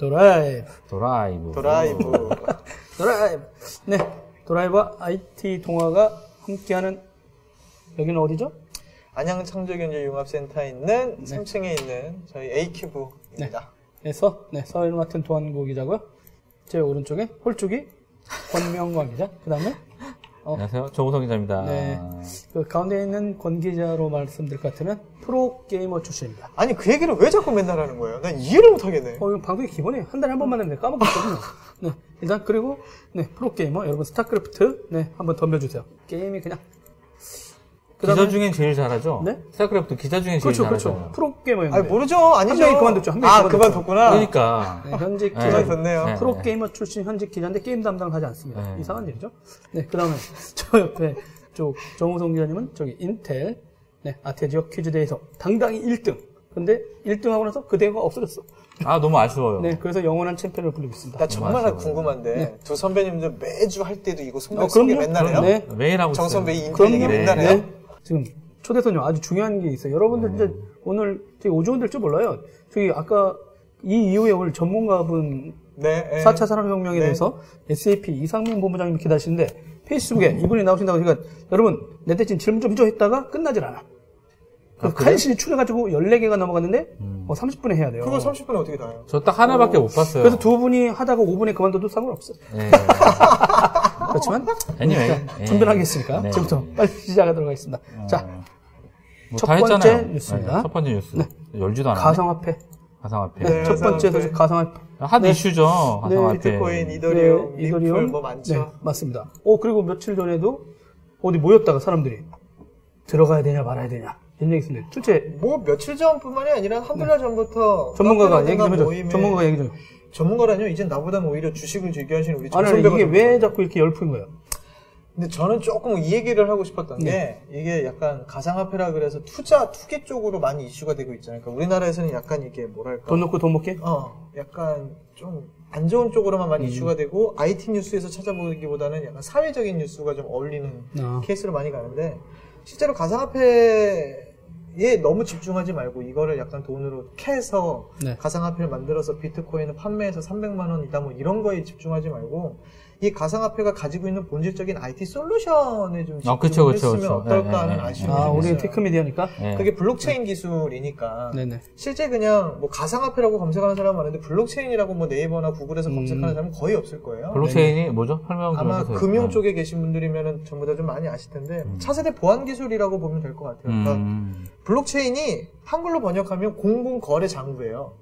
도라이브. 네, 도라이브와 IT 동화가 함께하는 여기는 어디죠? 안양 창조경제융합센터에 있는 3층에 있는 저희 A큐브입니다. 네. 그래서 네, 서울 맡은 도안고 기자고요. 제 오른쪽에 홀쭉이 권명과 기자. 그 다음에 안녕하세요, 조우성 기자입니다. 네, 그 가운데 있는 권 기자로 말씀드릴 것 같으면 프로게이머 출신입니다. 아니 그 얘기를 왜 자꾸 맨날 하는 거예요? 난 이해를 못하겠네. 이건 방송의 기본이에요. 한 달에 한 번만 했는데 까먹었거든요. 네, 일단 그리고 네, 프로게이머 여러분 스타크래프트 네, 한번 덤벼주세요. 게임이 그냥 기자 중엔 제일 잘하죠? 네? 스타크래프트 기자 중엔 제일 잘하죠. 그렇죠. 프로게이머였는데. 아니, 모르죠. 아니죠. 한 명이 그만뒀죠. 그만뒀구나. 그러니까. 네, 현직 기자 좋네요. 네, 프로게이머 출신 현직 기자인데 게임 담당을 하지 않습니다. 네. 이상한 일이죠. 네, 그 다음에 저 옆에 정우성 기자님은 저기 인텔, 네, 아태지역 퀴즈대에서 당당히 1등. 근데 1등하고 나서 그 대회가 없어졌어. 아, 너무 아쉬워요. 네, 그래서 영원한 챔피언을 불리고 있습니다. 나 정말 궁금한데, 네. 두 선배님들 매주 할 때도 이거 소개 맨날 해요? 네. 매일 하고 있어요. 정 선배 인텔 얘기 맨날 해요? 지금 초대손님 아주 중요한 게 있어요. 여러분들 진짜 오늘 되게 오지원 될 줄 몰라요. 저기 아까 이 이후에 오늘 전문가분 4차 산업혁명에 대해서 SAP 이상민 본부장님이 기다리시는데 페이스북에 이분이 나오신다고 그러니까 여러분 내 대신 질문 좀 해줘 했다가 끝나질 않아. 간신히 추려가지고 14개가 넘어갔는데 30분에 해야 돼요. 그걸 30분에 어떻게 다 해요? 저 딱 하나밖에 못 봤어요. 그래서 두 분이 하다가 5분에 그만둬도 상관없어요. 네. 그렇지만 준비를 하겠으니까 네. 지금부터 빨리 시작하도록 하겠습니다. 자, 첫 번째 뉴스입니다. 네, 첫 번째 뉴스. 네. 열지도 않아요. 가상화폐. 네, 첫 번째 소식 가상화폐. 핫 이슈죠. 가상화폐. 비트코인, 이더리움, 리플 뭐 많죠. 네, 맞습니다. 그리고 며칠 전에도 어디 모였다가 사람들이 들어가야 되냐 말아야 되냐. 이런 얘기 있습니다. 실제 며칠 전뿐만이 아니라 한두 달 전부터 전문가가 얘기 좀 해줘. 전문가라뇨? 이젠 나보다는 오히려 주식을 즐겨하시는 우리 전문가가 이게 왜 자꾸 이렇게 열풍인 거예요? 근데 저는 조금 이 얘기를 하고 싶었던 게 이게 약간 가상화폐라 그래서 투기 쪽으로 많이 이슈가 되고 있잖아요. 그러니까 우리나라에서는 약간 이게 뭐랄까 돈 넣고 돈 먹게? 약간 좀 안 좋은 쪽으로만 많이 이슈가 되고 IT 뉴스에서 찾아보기보다는 약간 사회적인 뉴스가 좀 어울리는 케이스로 많이 가는데 실제로 가상화폐 예, 너무 집중하지 말고 이거를 약간 돈으로 캐서 가상화폐를 만들어서 비트코인을 판매해서 300만원이다 뭐 이런 거에 집중하지 말고 이 가상화폐가 가지고 있는 본질적인 IT 솔루션에 좀 집중을 했으면 어떨까 하는 아쉬움이 있어요. 우리 테크미디어니까? 네. 그게 블록체인 기술이니까 실제 그냥 뭐 가상화폐라고 검색하는 사람은 많은데 블록체인이라고 뭐 네이버나 구글에서 검색하는 사람은 거의 없을 거예요. 블록체인이 뭐죠? 설명 좀 해주세요. 아마 금융 쪽에 계신 분들이면 전부 다 좀 많이 아실 텐데 차세대 보안 기술이라고 보면 될 것 같아요. 그러니까 블록체인이 한글로 번역하면 공공거래 장부예요.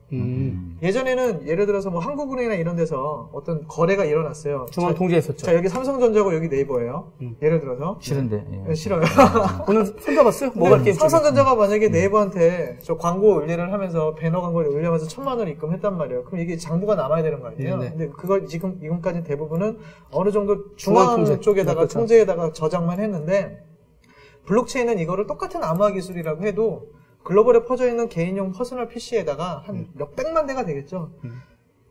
예전에는 예를 들어서 뭐 한국은행이나 이런 데서 어떤 거래가 일어났어요. 중앙 통제했었죠. 자, 여기 삼성전자고 여기 네이버예요. 예를 들어서. 싫은데. 예. 싫어요. 오늘 손잡았어요? 뭐가 게임 삼성전자가 만약에 네이버한테 저 광고 올리를 하면서 배너 광고를 올리면서 1,000만 원 입금했단 말이에요. 그럼 이게 장부가 남아야 되는 거 아니에요? 근데 그걸 지금, 이금까지 대부분은 어느 정도 중앙 쪽에다가 통제에다가 저장만 했는데 블록체인은 이거를 똑같은 암호화 기술이라고 해도 글로벌에 퍼져있는 개인용 퍼스널 PC에다가 한 몇백만 대가 되겠죠.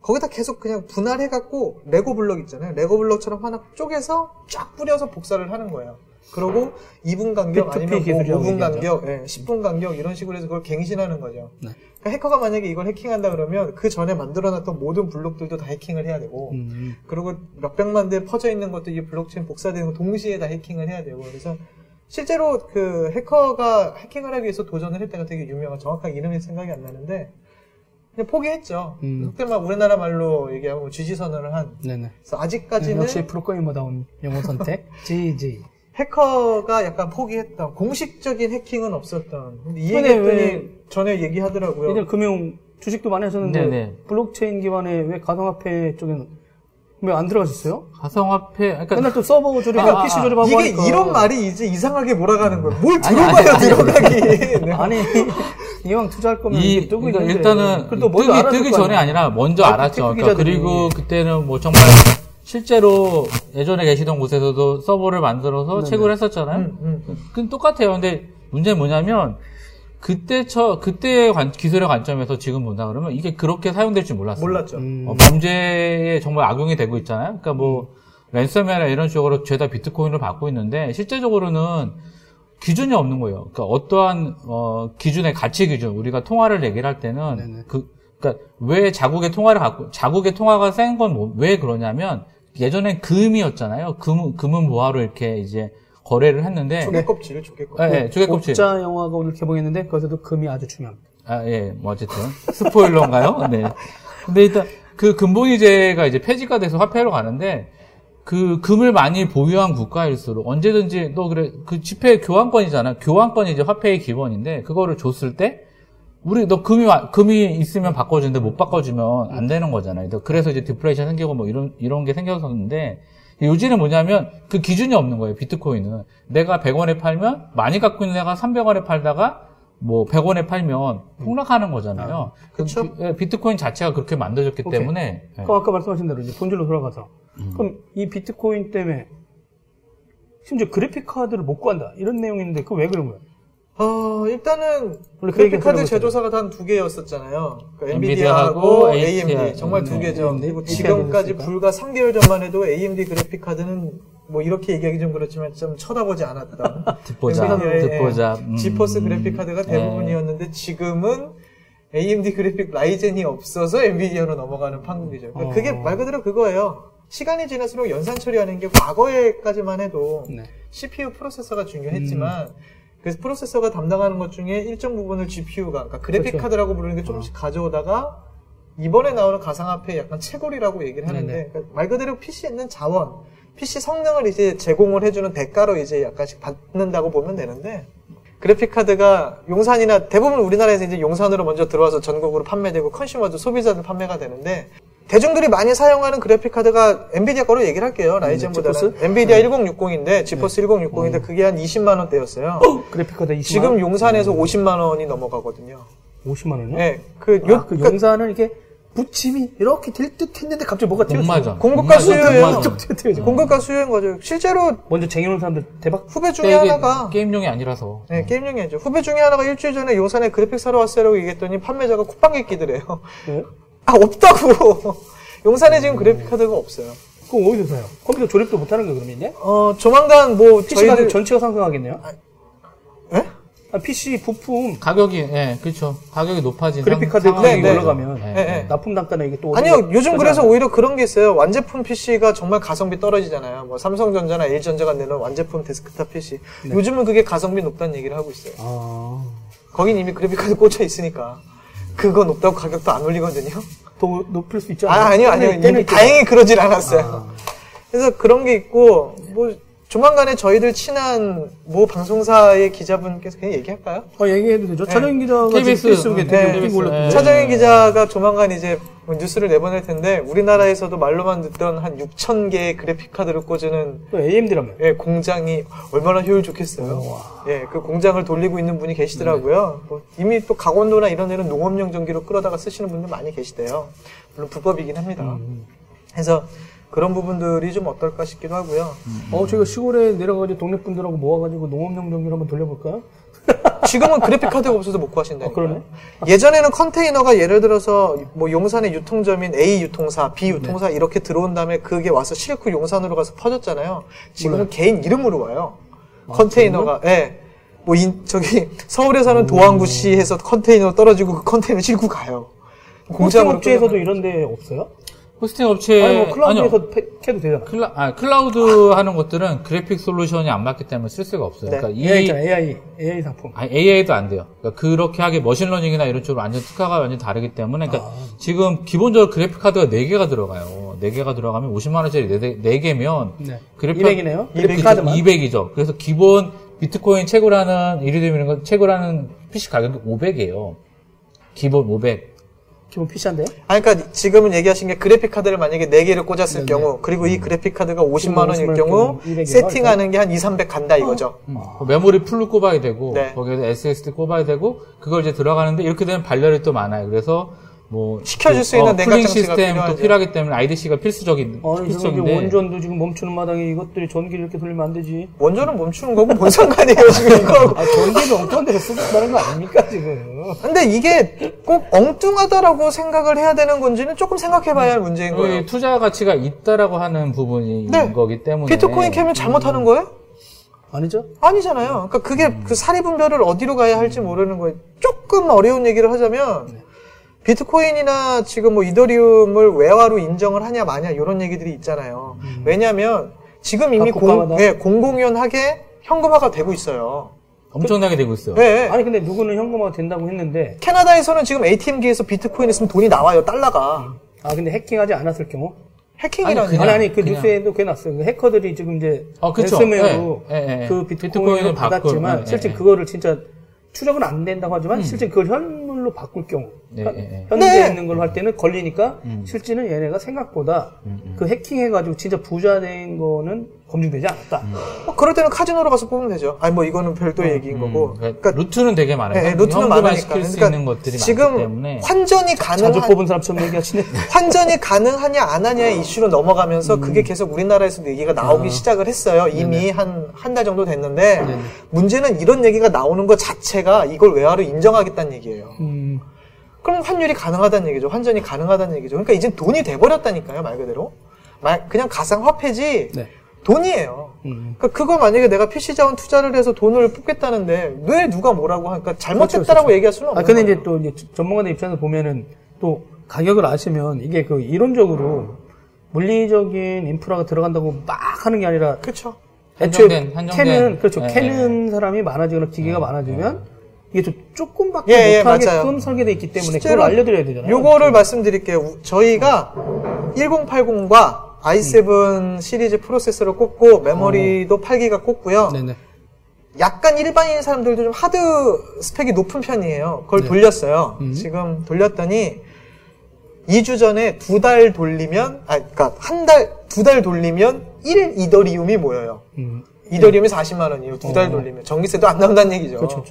거기다 계속 그냥 분할해갖고 레고 블럭 있잖아요. 레고 블럭처럼 하나 쪼개서 쫙 뿌려서 복사를 하는 거예요. 그러고 2분 간격 아니면 뭐 5분 간격, 10분 간격 이런 식으로 해서 그걸 갱신하는 거죠. 그러니까 해커가 만약에 이걸 해킹한다 그러면 그 전에 만들어놨던 모든 블록들도 다 해킹을 해야 되고 그리고 몇백만 대 퍼져있는 것도 이 블록체인 복사되는 거 동시에 다 해킹을 해야 되고 그래서 실제로 그 해커가 해킹을 하기 위해서 도전을 했다가 되게 유명한 정확한 이름이 생각이 안 나는데 그냥 포기했죠. 속된 말 우리나라 말로 얘기하면 GG 선언을 한. 네네. 그래서 아직까지는 역시 프로게이머다운 영어 선택. GG. 해커가 약간 포기했던 공식적인 해킹은 없었던. 근데 이 얘기했더니 전에 얘기하더라고요. 예전 금융 주식도 많이 하셨는데 블록체인 기반에 왜 가상화폐 쪽에는 왜 안 들어가셨어요? 가상화폐, 그러니까. 맨날 또 서버 조립하고 PC 조립하고. 이게 하니까. 이런 말이 이제 이상하게 몰아가는 거예요. 뭘 들어가야 들어가긴. 아니, 이왕 투자할 거면. 일단은, 뜨기 전에 아니라 먼저 알았죠. 그러니까 그리고 그때는 뭐 정말 실제로 예전에 계시던 곳에서도 서버를 만들어서 채굴 했었잖아요. 그건 똑같아요. 근데 문제는 뭐냐면, 그때 기술의 관점에서 지금 본다 그러면 이게 그렇게 사용될지 몰랐어요. 몰랐죠. 범죄에 정말 악용이 되고 있잖아요. 그러니까 뭐 랜섬웨어나 이런 쪽으로 죄다 비트코인을 받고 있는데 실제적으로는 기준이 없는 거예요. 그러니까 어떠한 기준의 가치 기준 우리가 통화를 얘기를 할 때는 그러니까 왜 자국의 통화가 센 건 왜 그러냐면 예전엔 금이었잖아요. 금은 보화로 이렇게 이제 거래를 했는데 조개껍질을 조개껍질. 네, 조개껍질. 독자 영화가 오늘 개봉했는데 그것에도 금이 아주 중요합니다. 아, 예, 뭐 어쨌든 스포일러인가요? 네. 근데 일단 그 금본위제가 이제 폐지가 돼서 화폐로 가는데 그 금을 많이 보유한 국가일수록 언제든지 너 그래 그 지폐 교환권이잖아. 교환권이 이제 화폐의 기본인데 그거를 줬을 때 우리 너 금이 있으면 바꿔주는데 못 바꿔주면 안 되는 거잖아요. 그래서 이제 디플레이션 생기고 뭐 이런 게 생겼었는데. 요지는 뭐냐면 그 기준이 없는 거예요. 비트코인은 내가 100원에 팔면 많이 갖고 있는 애가 300원에 팔다가 뭐 100원에 팔면 폭락하는 거잖아요. 아, 그렇죠. 비트코인 자체가 그렇게 만들어졌기 오케이. 때문에 그럼 아까 말씀하신 대로 이제 본질로 돌아가서 그럼 이 비트코인 때문에 심지어 그래픽 카드를 못 구한다 이런 내용인데 그거 왜 그런 거예요? 일단은 그래픽카드 제조사가 단 두 개였었잖아요. 그러니까 엔비디아하고 AMD 정말 두 개죠. 그리고 지금까지 불과 3개월 전만 해도 AMD 그래픽카드는 뭐 이렇게 얘기하기 좀 그렇지만 좀 쳐다보지 않았다. 듣보자. 지포스 그래픽카드가 대부분이었는데 지금은 AMD 그래픽 라이젠이 없어서 엔비디아로 넘어가는 판국이죠. 그러니까 그게 말 그대로 그거예요. 시간이 지날수록 연산 처리하는 게 과거에까지만 해도 CPU 프로세서가 중요했지만 그래서 프로세서가 담당하는 것 중에 일정 부분을 GPU가, 그러니까 그래픽카드라고 부르는 게 조금씩 가져오다가 이번에 나오는 가상화폐 약간 채굴이라고 얘기를 하는데 그러니까 말 그대로 PC에 있는 자원, PC 성능을 이제 제공을 해주는 대가로 이제 약간씩 받는다고 보면 되는데 그래픽카드가 용산이나 대부분 우리나라에서 이제 용산으로 먼저 들어와서 전국으로 판매되고 컨슈머도 소비자들 판매가 되는데 대중들이 많이 사용하는 그래픽카드가 엔비디아 거로 얘기를 할게요. 라이젠보다는. 엔비디아 1060인데, 지포스 1060인데 그게 한 20만원대였어요. 그래픽카드 20만원? 지금 용산에서 50만원이 넘어가거든요. 50만원이요? 네. 그 용산은 이게 붙임이 이렇게 될 듯 했는데 갑자기 뭐가 튀어나와요. 공급과 수요예요. 공급과 수요인 거죠. 실제로 먼저 쟁여놓은 사람들 대박. 후배 중에 하나가 게임용이 아니라서. 네, 게임용이 아니죠. 후배 중에 하나가 일주일 전에 용산에 그래픽 사러 왔어요라고 얘기했더니 판매자가 콧방귀 끼더래요. 네? 아, 없다고! 용산에 지금 그래픽카드가 없어요. 그럼 어디서 사요? 컴퓨터 조립도 못하는 거예요, 그러면 이제? 조만간 뭐, PC 가격 전체가 상승하겠네요? 예? 아, PC 부품. 가격이, 예, 그렇죠. 가격이 높아지는. 그래픽카드 가격이 올라가면. 예, 납품 단가는 이게 또. 아니요, 요즘 그래서 오히려 그런 게 있어요. 완제품 PC가 정말 가성비 떨어지잖아요. 뭐, 삼성전자나 LG전자가 내놓은 완제품 데스크탑 PC. 네. 요즘은 그게 가성비 높다는 얘기를 하고 있어요. 아. 거긴 이미 그래픽카드 꽂혀 있으니까. 그거 높다고 가격도 안 올리거든요. 더 높일 수 있잖아요. 아, 아니요. 다행히 그러질 않았어요. 그래서 그런 게 있고, 뭐, 조만간에 저희들 친한 뭐 방송사의 기자분께서 그냥 얘기할까요? 얘기해도 되죠. 차정인 기자가 페이스북에 되게 웃긴 걸로. 차정인 기자가 조만간 이제 뉴스를 내보낼 텐데, 우리나라에서도 말로만 듣던 한 6천 개의 그래픽카드를 꽂는. 또 AMD라며. 예, 공장이 얼마나 효율 좋겠어요. 예, 그 공장을 돌리고 있는 분이 계시더라고요. 뭐 이미 또 강원도나 이런 데는 농업용 전기로 끌어다가 쓰시는 분들 많이 계시대요. 물론 불법이긴 합니다. 그래서, 그런 부분들이 좀 어떨까 싶기도 하고요. 저희가 시골에 내려가서 동네 분들하고 모아가지고 농업용 전기를 한번 돌려볼까요? 지금은 그래픽카드가 없어서 못 구하신다니까요. 그러네. 예전에는 컨테이너가 예를 들어서 뭐 용산의 유통점인 A 유통사, B 유통사 이렇게 들어온 다음에 그게 와서 실고 용산으로 가서 퍼졌잖아요. 지금은 개인 이름으로 와요. 컨테이너가. 예. 네. 뭐 서울에 사는 도안구시 해서 컨테이너 떨어지고 그 컨테이너 실고 가요. 공장업체에서도 이런 데 없어요? 호스팅 업체 아니 클라우드에서 해도 되잖아. 클라우드 하는 것들은 그래픽 솔루션이 안 맞기 때문에 쓸 수가 없어요. 네. 그러니까 AI 상품. 아니, AI도 안 돼요. 그러니까 그렇게 하게 머신러닝이나 이런 쪽으로 완전 특화가 완전 다르기 때문에 그러니까 지금 기본적으로 그래픽 카드가 4개가 들어가요. 4개가 들어가면 50만 원짜리 4개면 그래픽 200이네요. 200이죠. 그래서 기본 비트코인 채굴하는 이리듐이라는 건 채굴하는 PC 가격이 500이에요. 기본 500. 기본 PC인데요? 아니, 그러니까 지금은 얘기하신 게 그래픽카드를 만약에 4개를 꽂았을 경우 그리고 이 그래픽카드가 50만원일 경우 세팅하는 게 한 2, 300 간다 이거죠. 메모리 풀로 꼽아야 되고 거기에서 SSD 꼽아야 되고 그걸 이제 들어가는데 이렇게 되면 발열이 또 많아요. 그래서 뭐 시켜줄 수 있는 냉각 장치가 필요하죠. 필요하기 때문에 IDC가 필수적인데 원전도 지금 멈추는 마당에 이것들이 전기를 이렇게 돌리면 안 되지. 원전은 멈추는 거고 뭔 상관이에요 지금 이거. 전기를 엉뚱한 데서 쓰겠다는 거 아닙니까 지금. 근데 이게 꼭 엉뚱하다라고 생각을 해야 되는 건지는 조금 생각해봐야 할 문제인 거예요. 투자 가치가 있다라고 하는 부분인 거기 때문에. 비트코인 캐면 잘못하는 거예요? 아니죠? 아니잖아요. 그러니까 그게 그 사리 분별을 어디로 가야 할지 모르는 거예요. 조금 어려운 얘기를 하자면 비트코인이나 지금 뭐 이더리움을 외화로 인정을 하냐 마냐 이런 얘기들이 있잖아요. 왜냐하면 지금 이미 공공연하게 현금화가 되고 있어요. 엄청나게 되고 있어요. 네. 아니 근데 누구는 현금화가 된다고 했는데 캐나다에서는 지금 ATM기에서 비트코인을 쓰면 돈이 나와요. 달러가. 아 근데 해킹하지 않았을 경우? 해킹이라는 아니 그 뉴스에도 그게 났어요. 해커들이 지금 이제 SMA로 그 비트코인을 받았지만 실제 그거를 진짜 추적은 안 된다고 하지만 실제 그걸 현물로 바꿀 경우 현재 있는 걸로 할 때는 걸리니까 실제는 얘네가 생각보다 그 해킹해가지고 진짜 부자된 거는 검증되지 않았다. 그럴 때는 카지노로 가서 뽑으면 되죠. 아니 뭐 이거는 별도의 얘기인 거고. 그러니까 루트는 되게 많아요. 네, 루트는 많으니까. 그러니까 지금 환전이 가능한 자주 뽑은 사람처럼 얘기하시네. 환전이 가능하냐 안 하냐의 이슈로 넘어가면서 그게 계속 우리나라에서도 얘기가 나오기 시작을 했어요. 이미 한 달 정도 됐는데 문제는 이런 얘기가 나오는 것 자체가 이걸 외화로 인정하겠다는 얘기예요. 그럼 환율이 가능하다는 얘기죠. 환전이 가능하다는 얘기죠. 그러니까 이젠 돈이 돼버렸다니까요. 말 그대로. 그냥 가상화폐지. 네. 돈이에요. 그러니까 그거 만약에 내가 PC자원 투자를 해서 돈을 뽑겠다는데 왜 누가 뭐라고 하니까 잘못됐다라고 얘기할 수는 없는 거예요. 근데 이제 또 이제 전문가들 입장에서 보면은 또 가격을 아시면 이게 그 이론적으로 물리적인 인프라가 들어간다고 막 하는 게 아니라 그렇죠. 애초에 캐는 캐는 사람이 많아지거나 기계가 많아지면 이게 좀 조금밖에 못하게끔 설계되어 있기 때문에 그걸 알려드려야 되잖아요. 요거를 말씀드릴게요. 저희가 1080과 i7 시리즈 프로세서를 꼽고 메모리도 8기가 꼽고요. 네네. 약간 일반인 사람들도 좀 하드 스펙이 높은 편이에요. 그걸 돌렸어요. 지금 돌렸더니 2주 전에 두 달 돌리면 1 이더리움이 모여요. 이더리움이 40만 원이에요. 두 달 돌리면. 전기세도 안 나온다는 얘기죠. 그렇죠.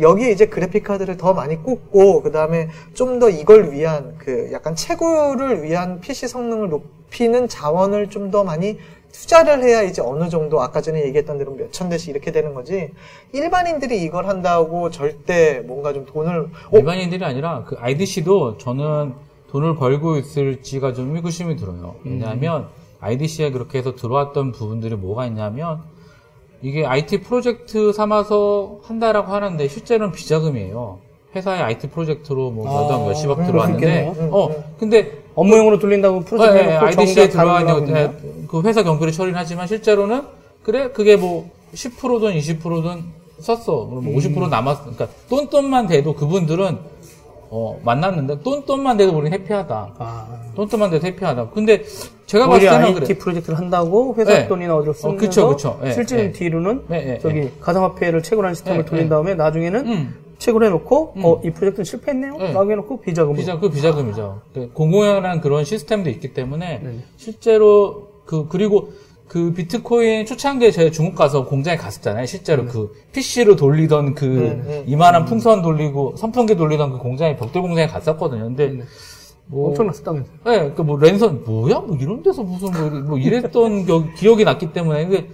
여기에 이제 그래픽카드를 더 많이 꽂고 그 다음에 좀 더 이걸 위한 그 약간 최고를 위한 PC 성능을 높이는 자원을 좀 더 많이 투자를 해야 이제 어느 정도 아까 전에 얘기했던 대로 몇천 대씩 이렇게 되는 거지 일반인들이 이걸 한다고 절대 뭔가 좀 돈을 일반인들이 아니라 그 IDC도 저는 돈을 벌고 있을지가 좀 의구심이 들어요. 왜냐하면 IDC에 그렇게 해서 들어왔던 부분들이 뭐가 있냐면 이게 IT 프로젝트 삼아서 한다라고 하는데 실제로는 비자금이에요. 회사의 IT 프로젝트로 뭐 몇십억 들어왔는데 근데 업무용으로 돌린다고 프로젝트 IDC에 들어왔는데 그 회사 경비로 처리는 하지만 실제로는 그게 뭐 10%든 20%든 썼어. 그럼 50% 남았어. 그러니까 똔똔만 돼도 그분들은 만났는데 똔똔만 돼도 우리는 해피하다. 똔똔만 돼도 해피하다. 근데 제가 봤을 때는 IT 프로젝트를 한다고 회사 돈이나 어디로 쓰면서 실제는 뒤로는 가상화폐를 채굴하는 시스템을 돌린 다음에 나중에는 채굴해 놓고 이 프로젝트는 실패했네요. 라고 해놓고 비자금. 비자금이죠. 공공연한 그런 시스템도 있기 때문에 실제로 그리고 그 비트코인 초창기에 제가 중국 가서 공장에 갔었잖아요. 실제로 그 PC로 돌리던 그 이만한 풍선 돌리고 선풍기 돌리던 그 공장에 벽돌 공장에 갔었거든요. 근데 뭐 엄청났었다면서요. 네, 그러니까 뭐 랜선 뭐야? 뭐 이런 데서 무슨 뭐 이랬던 기억이 났기 때문에 근데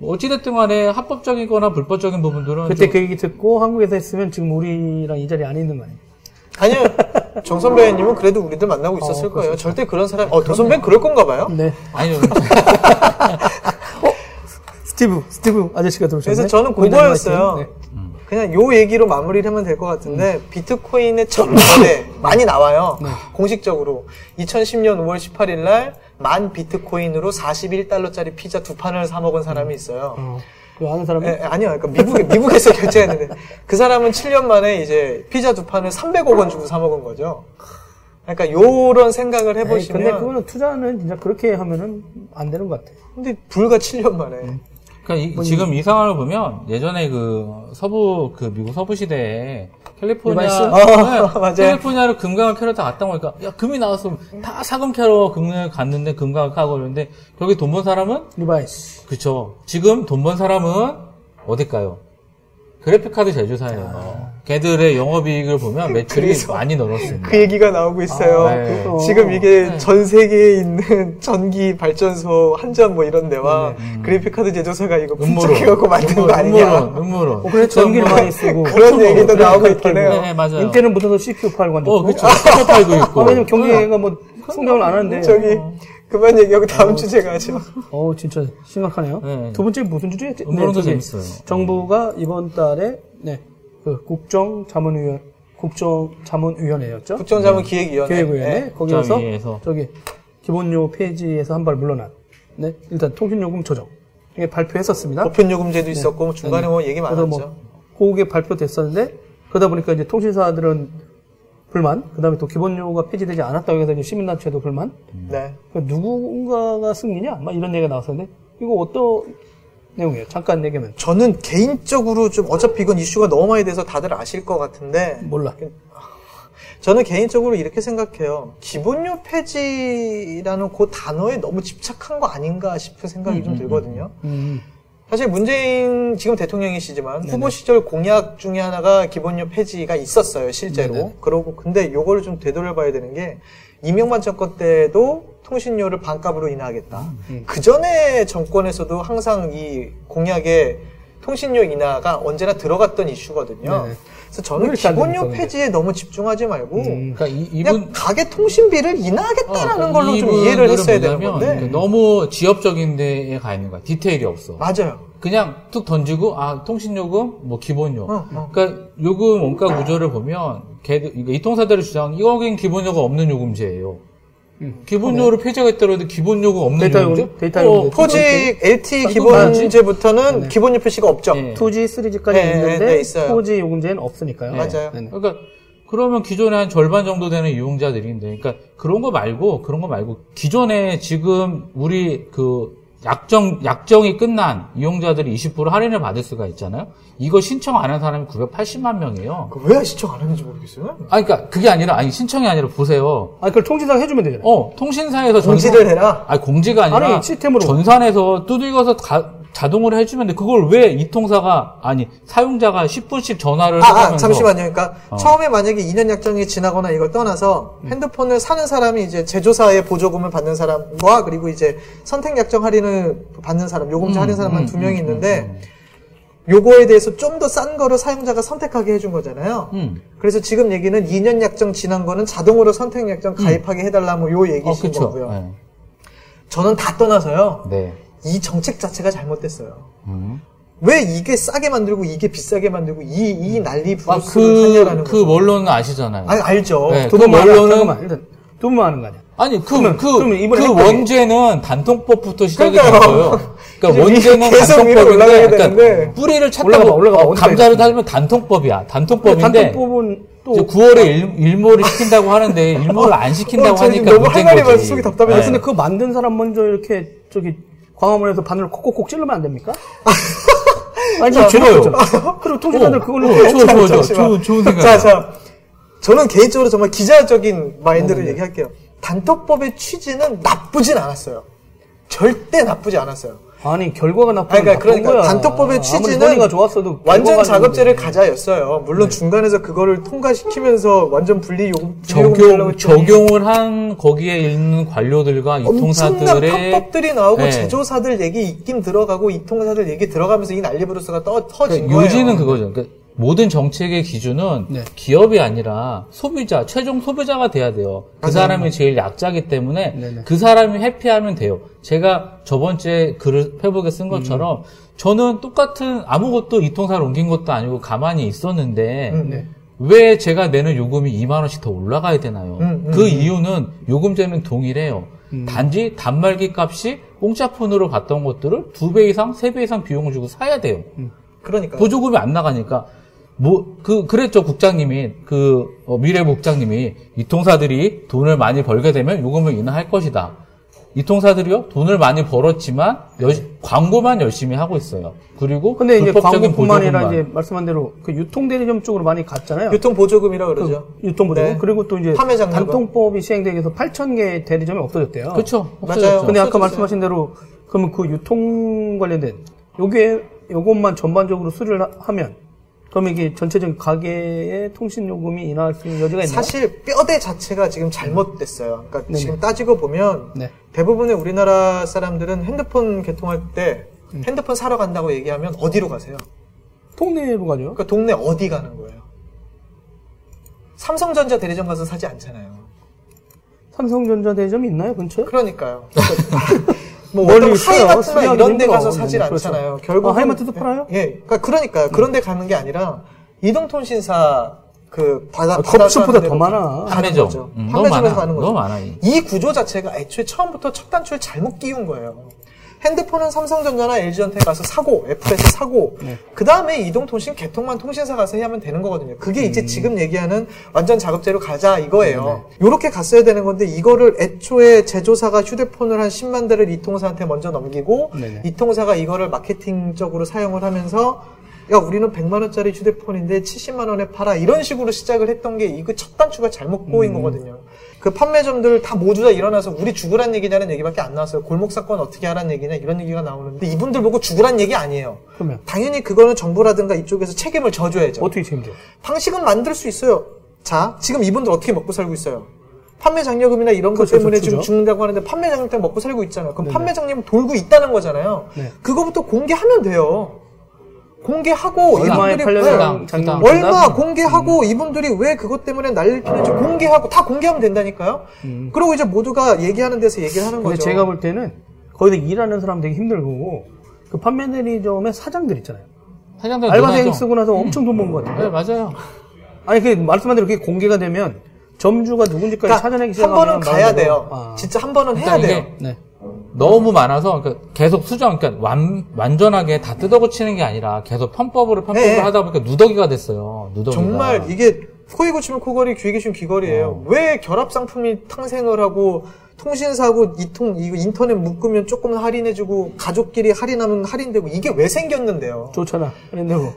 뭐 어찌됐든 간에 합법적이거나 불법적인 부분들은 그때 그 얘기 듣고 한국에서 했으면 지금 우리랑 이 자리에 안 있는 거 아니에요? 아니요. 정 선배님은 그래도 우리들 만나고 있었을 거예요. 절대 그런 사람이, 도 선배는 그럴 건가 봐요? 네. 아니요. 스티브 아저씨가 들어오셨네. 그래서 저는 그거였어요. 그냥 요 얘기로 마무리를 하면 될 것 같은데, 비트코인의 첫 거래 많이 나와요. 공식적으로. 2010년 5월 18일 날, 10,000 비트코인으로 41달러짜리 피자 2판을 사먹은 사람이 있어요. 그 아는 사람은? 아니요. 그러니까 미국에서 결제했는데. 그 사람은 7년 만에 이제 피자 2판을 300억 원 주고 사먹은 거죠. 그러니까 요런 생각을 해보시면. 근데 그거는 투자는 진짜 그렇게 하면은 안 되는 것 같아요. 근데 불과 7년 만에. 그러니까 지금 이 상황을 보면 예전에 미국 서부 시대에 캘리포니아로 금강을 캐러 다 갔다 오니까 야 금이 나왔으면 다 사금 캐러 금강을 갔는데 금강을 캐고 그러는데 거기 돈 번 사람은 리바이스. 그렇죠. 지금 돈 번 사람은 어딜까요? 그래픽카드 제조사예요. 걔들의 영업이익을 보면 매출이 많이 늘었습니다. 그 얘기가 나오고 있어요. 지금 이게 전 세계에 있는 전기 발전소 한전 뭐 이런 데와 그래픽카드 제조사가 이거 분석해갖고 만든 거 아니냐. 음모론. 그래서 전기를 많이 쓰고. 그런 얘기도 나오고 있긴 해요. 네, 맞아요. 인텔은 묻어서 CPU 팔고 한다고. 그렇죠. CPU 팔고 있고. 왜냐면 경기가 뭐 성장을 안 하는데. 저기. 그만 얘기하고 다음 주제가 하죠. 진짜 심각하네요. 네. 두 번째 무슨 주제였지? 음모론도 재밌어요. 정부가 이번 달에 국정 자문위원 국정자문위원회였죠. 국정자문기획위원회. 기획위원회. 거기에서 저기 기본료 폐지에서 한 발 물러난. 네, 일단 통신요금 조정. 이게 발표했었습니다. 보편요금제도 있었고 중간에 뭐 얘기 많았죠. 뭐 그게 발표됐었는데 그러다 보니까 이제 통신사들은 불만. 그다음에 또 기본료가 폐지되지 않았다고 해서 이제 시민단체도 불만. 네. 그러니까 누군가가 승리냐? 막 이런 얘기가 나왔었는데 이거 어떤 내용이에요? 잠깐 얘기하면. 저는 개인적으로 좀 어차피 이건 이슈가 너무 많이 돼서 다들 아실 것 같은데. 몰라. 저는 개인적으로 이렇게 생각해요. 기본료 폐지라는 그 단어에 너무 집착한 거 아닌가 싶은 생각이 좀 들거든요. 사실 문재인 지금 대통령이시지만 네네. 후보 시절 공약 중에 하나가 기본료 폐지가 있었어요, 실제로. 네네. 그러고 근데 요거를 좀 되돌려봐야 되는 게 이명박 정권 때도 통신료를 반값으로 인하하겠다. 그 전에 정권에서도 항상 이 공약에 통신료 인하가 언제나 들어갔던 이슈거든요. 네네. 그래서 저는 기본료 폐지에 너무 집중하지 말고 그러니까 그냥 가계 통신비를 인하하겠다라는 걸로 좀 이해를 했어야 되는 건데 너무 지엽적인 데에 가 있는 거야. 디테일이 없어. 맞아요. 그냥 툭 던지고 아 통신요금 뭐 기본료. 그러니까 요금 원가 구조를 보면 걔들 그러니까 이 통사들의 주장 이거긴 기본료가 없는 요금제예요. 기본료를 폐지하겠다고 해도 기본료가 없는 요금제? 데이터 포직 LTE 기본제부터는 네. 기본료 표시가 없죠. 네. 2G, 3G까지 네. 있는데 네. 4G 요금제는 없으니까요. 네. 맞아요. 네. 그러니까 그러면 기존에 한 절반 정도 되는 이용자들인데, 그러니까 그런 거 말고 기존에 지금 우리 그 약정이 끝난 이용자들이 20% 할인을 받을 수가 있잖아요. 이거 신청 안 한 사람이 980만 명이에요. 왜 신청 안 하는지 모르겠어요. 아, 그러니까 그게 아니라 신청이 아니라 보세요. 아, 그걸 통신사가 해주면 되잖아요. 통신사에서 공지를 해라. 아니, 공지가 아니라 시스템으로 전산에서 두들겨서 자동으로 해주면 돼. 그걸 왜 이 통사가 사용자가 10분씩 전화를 하면서 잠시만요. 그러니까 처음에 만약에 2년 약정이 지나거나 이걸 떠나서 핸드폰을 사는 사람이 이제 제조사의 보조금을 받는 사람과 그리고 이제 선택 약정 할인을 받는 사람, 요금제 할인 사람만 두 명이 있는데 요거에 대해서 좀 더 싼 거를 사용자가 선택하게 해준 거잖아요. 그래서 지금 얘기는 2년 약정 지난 거는 자동으로 선택 약정 가입하게 해달라 뭐 요 얘기신 거고요. 네. 저는 다 떠나서요. 네. 이 정책 자체가 잘못됐어요. 왜 이게 싸게 만들고 이게 비싸게 만들고 이 난리 부르스를 하냐라는 거죠. 그 원론은 아시잖아요. 아니, 알죠. 네, 그 원론은 돈 많은 거 아니야. 아니, 그 원죄는 단통법부터 시작이 된 거예요. 그러니까 원죄는 단통법인데, 그러니까 뿌리를 찾다가 감자를 달면 단통법이야. 단통법인데, 단통법은 또 9월에 일몰을 시킨다고 하는데 일몰을 안 시킨다고 하니까 너무 할 말이 많아서 속이 답답해요. 근데 그거 만든 사람 먼저 이렇게 광화문에서 바늘을 콕콕콕 찔르면 안 됩니까? 아니, 좋아요. 그리고 통신사들 그걸로 좋은 생각. 자, 저는 개인적으로 정말 기자적인 마인드를 얘기할게요. 단톡법의 취지는 나쁘진 않았어요. 절대 나쁘지 않았어요. 아니, 결과가 나쁜 거야. 그러니까 단톡법의 취지는 완전 자급제를 가자였어요. 물론 중간에서 그거를 통과시키면서 완전 분리요금 적용을 한 거기에 있는 관료들과 이통사들의 엄청난 편법들이 나오고 네. 제조사들 얘기 있긴 들어가고 이통사들 얘기 들어가면서 이 난리브루스가 터진 거예요. 요지는 그거죠. 그러니까 모든 정책의 기준은 네. 기업이 아니라 소비자, 최종 소비자가 돼야 돼요. 그 사람이 제일 약자기 때문에 네네. 그 사람이 해피하면 돼요. 제가 저번 주에 글을 페북에 쓴 것처럼 저는 똑같은 아무것도 이통사를 옮긴 것도 아니고 가만히 있었는데 네. 왜 제가 내는 요금이 2만 원씩 더 올라가야 되나요? 그 이유는 요금제는 동일해요. 단지 단말기 값이 공짜폰으로 받던 것들을 2배 이상, 3배 이상 비용을 주고 사야 돼요. 그러니까 보조금이 안 나가니까. 그랬죠, 국장님이. 미래부 국장님이. 이 통사들이 돈을 많이 벌게 되면 요금을 인하할 것이다. 이 통사들이요? 돈을 많이 벌었지만, 광고만 열심히 하고 있어요. 그리고, 근데 이제 광고뿐만 아니라 이제 말씀한 대로 그 유통대리점 쪽으로 많이 갔잖아요. 유통보조금이라고 그러죠. 유통보조금. 네. 그리고 또 이제 단통법이 시행되기 위해서 8,000개 대리점이 없어졌대요. 그쵸. 없어졌죠. 맞아요. 근데 아까 말씀하신 대로, 그러면 그 유통 관련된, 요것만 전반적으로 수리를 하면, 그럼 이게 전체적인 가계의 통신요금이 인하할 수 있는 여지가 있나요? 사실 뼈대 자체가 지금 잘못됐어요. 그러니까 네네. 지금 따지고 보면 네. 대부분의 우리나라 사람들은 핸드폰 개통할 때 핸드폰 사러 간다고 얘기하면 어디로 가세요? 동네로 가죠. 그러니까 동네 어디 가는 거예요? 삼성전자 대리점 가서 사지 않잖아요. 삼성전자 대리점이 있나요? 근처에? 그러니까요. 뭐 어떤 하이마트나 이런 데 가서 사질 않잖아요. 그렇죠. 결국 하이마트도 팔아요? 예. 그러니까요. 그런 데 가는 게 아니라 이동통신사 그 커피숍보다 더 많아. 판매점. 판매점에서 가는 거죠. 너무 많아. 이 구조 자체가 애초에 처음부터 첫 단추를 잘못 끼운 거예요. 핸드폰은 삼성전자나 LG한테 가서 사고, 애플에서 사고, 네. 그 다음에 이동통신 개통만 통신사 가서 해야만 되는 거거든요. 그게 이제 지금 얘기하는 완전 자급제로 가자 이거예요. 요렇게 갔어야 되는 건데 이거를 애초에 제조사가 휴대폰을 한 10만 대를 이 통사한테 먼저 넘기고 이 통사가 이거를 마케팅적으로 사용을 하면서 야 우리는 100만 원짜리 휴대폰인데 70만 원에 팔아 이런 식으로 시작을 했던 게 이거 첫 단추가 잘못 꼬인 거거든요. 그 판매점들 다 모두 다 일어나서 우리 죽으란 얘기냐는 얘기밖에 안 나왔어요. 골목 사건 어떻게 하란 얘기냐 이런 얘기가 나오는데 이분들 보고 죽으란 얘기 아니에요. 그러면 당연히 그거는 정부라든가 이쪽에서 책임을 져줘야죠. 어떻게 책임져요? 방식은 만들 수 있어요. 자, 지금 이분들 어떻게 먹고 살고 있어요? 판매 장려금이나 이런 것 때문에 지금 죽는다고 하는데 판매 장려금 때문에 먹고 살고 있잖아요. 그럼 판매 장려금 돌고 있다는 거잖아요. 네. 그거부터 공개하면 돼요. 공개하고 이분들이 얼마 공개하고 이분들이 왜 그것 때문에 난리를 피는지 공개하고 다 공개하면 된다니까요. 그리고 이제 모두가 얘기하는 데서 얘기를 하는 거죠. 제가 볼 때는 거기서 일하는 사람 되게 힘들고 그 판매 매니저의 사장들 있잖아요. 사장들 알바생 쓰고 나서 엄청 돈 번 것 같아요. 네 맞아요. 아니 그 말씀한 대로 그게 공개가 되면 점주가 누군지까지 그러니까 찾아내기 시작하면 한 번은 가야 돼요. 아. 진짜 한 번은 해야 돼요. 네. 너무 많아서 계속 수정, 그러니까 완전하게 다 뜯어고치는 게 아니라 계속 편법으로 네. 하다 보니까 누더기가 됐어요. 누더기가. 정말 이게 코에 고치면 코걸이, 귀에 고치면 귀걸이에요. 왜 결합 상품이 탕생을 하고 통신사고 이거 인터넷 묶으면 조금 할인해주고 가족끼리 할인하면 할인되고 이게 왜 생겼는데요? 좋잖아. 할인되고.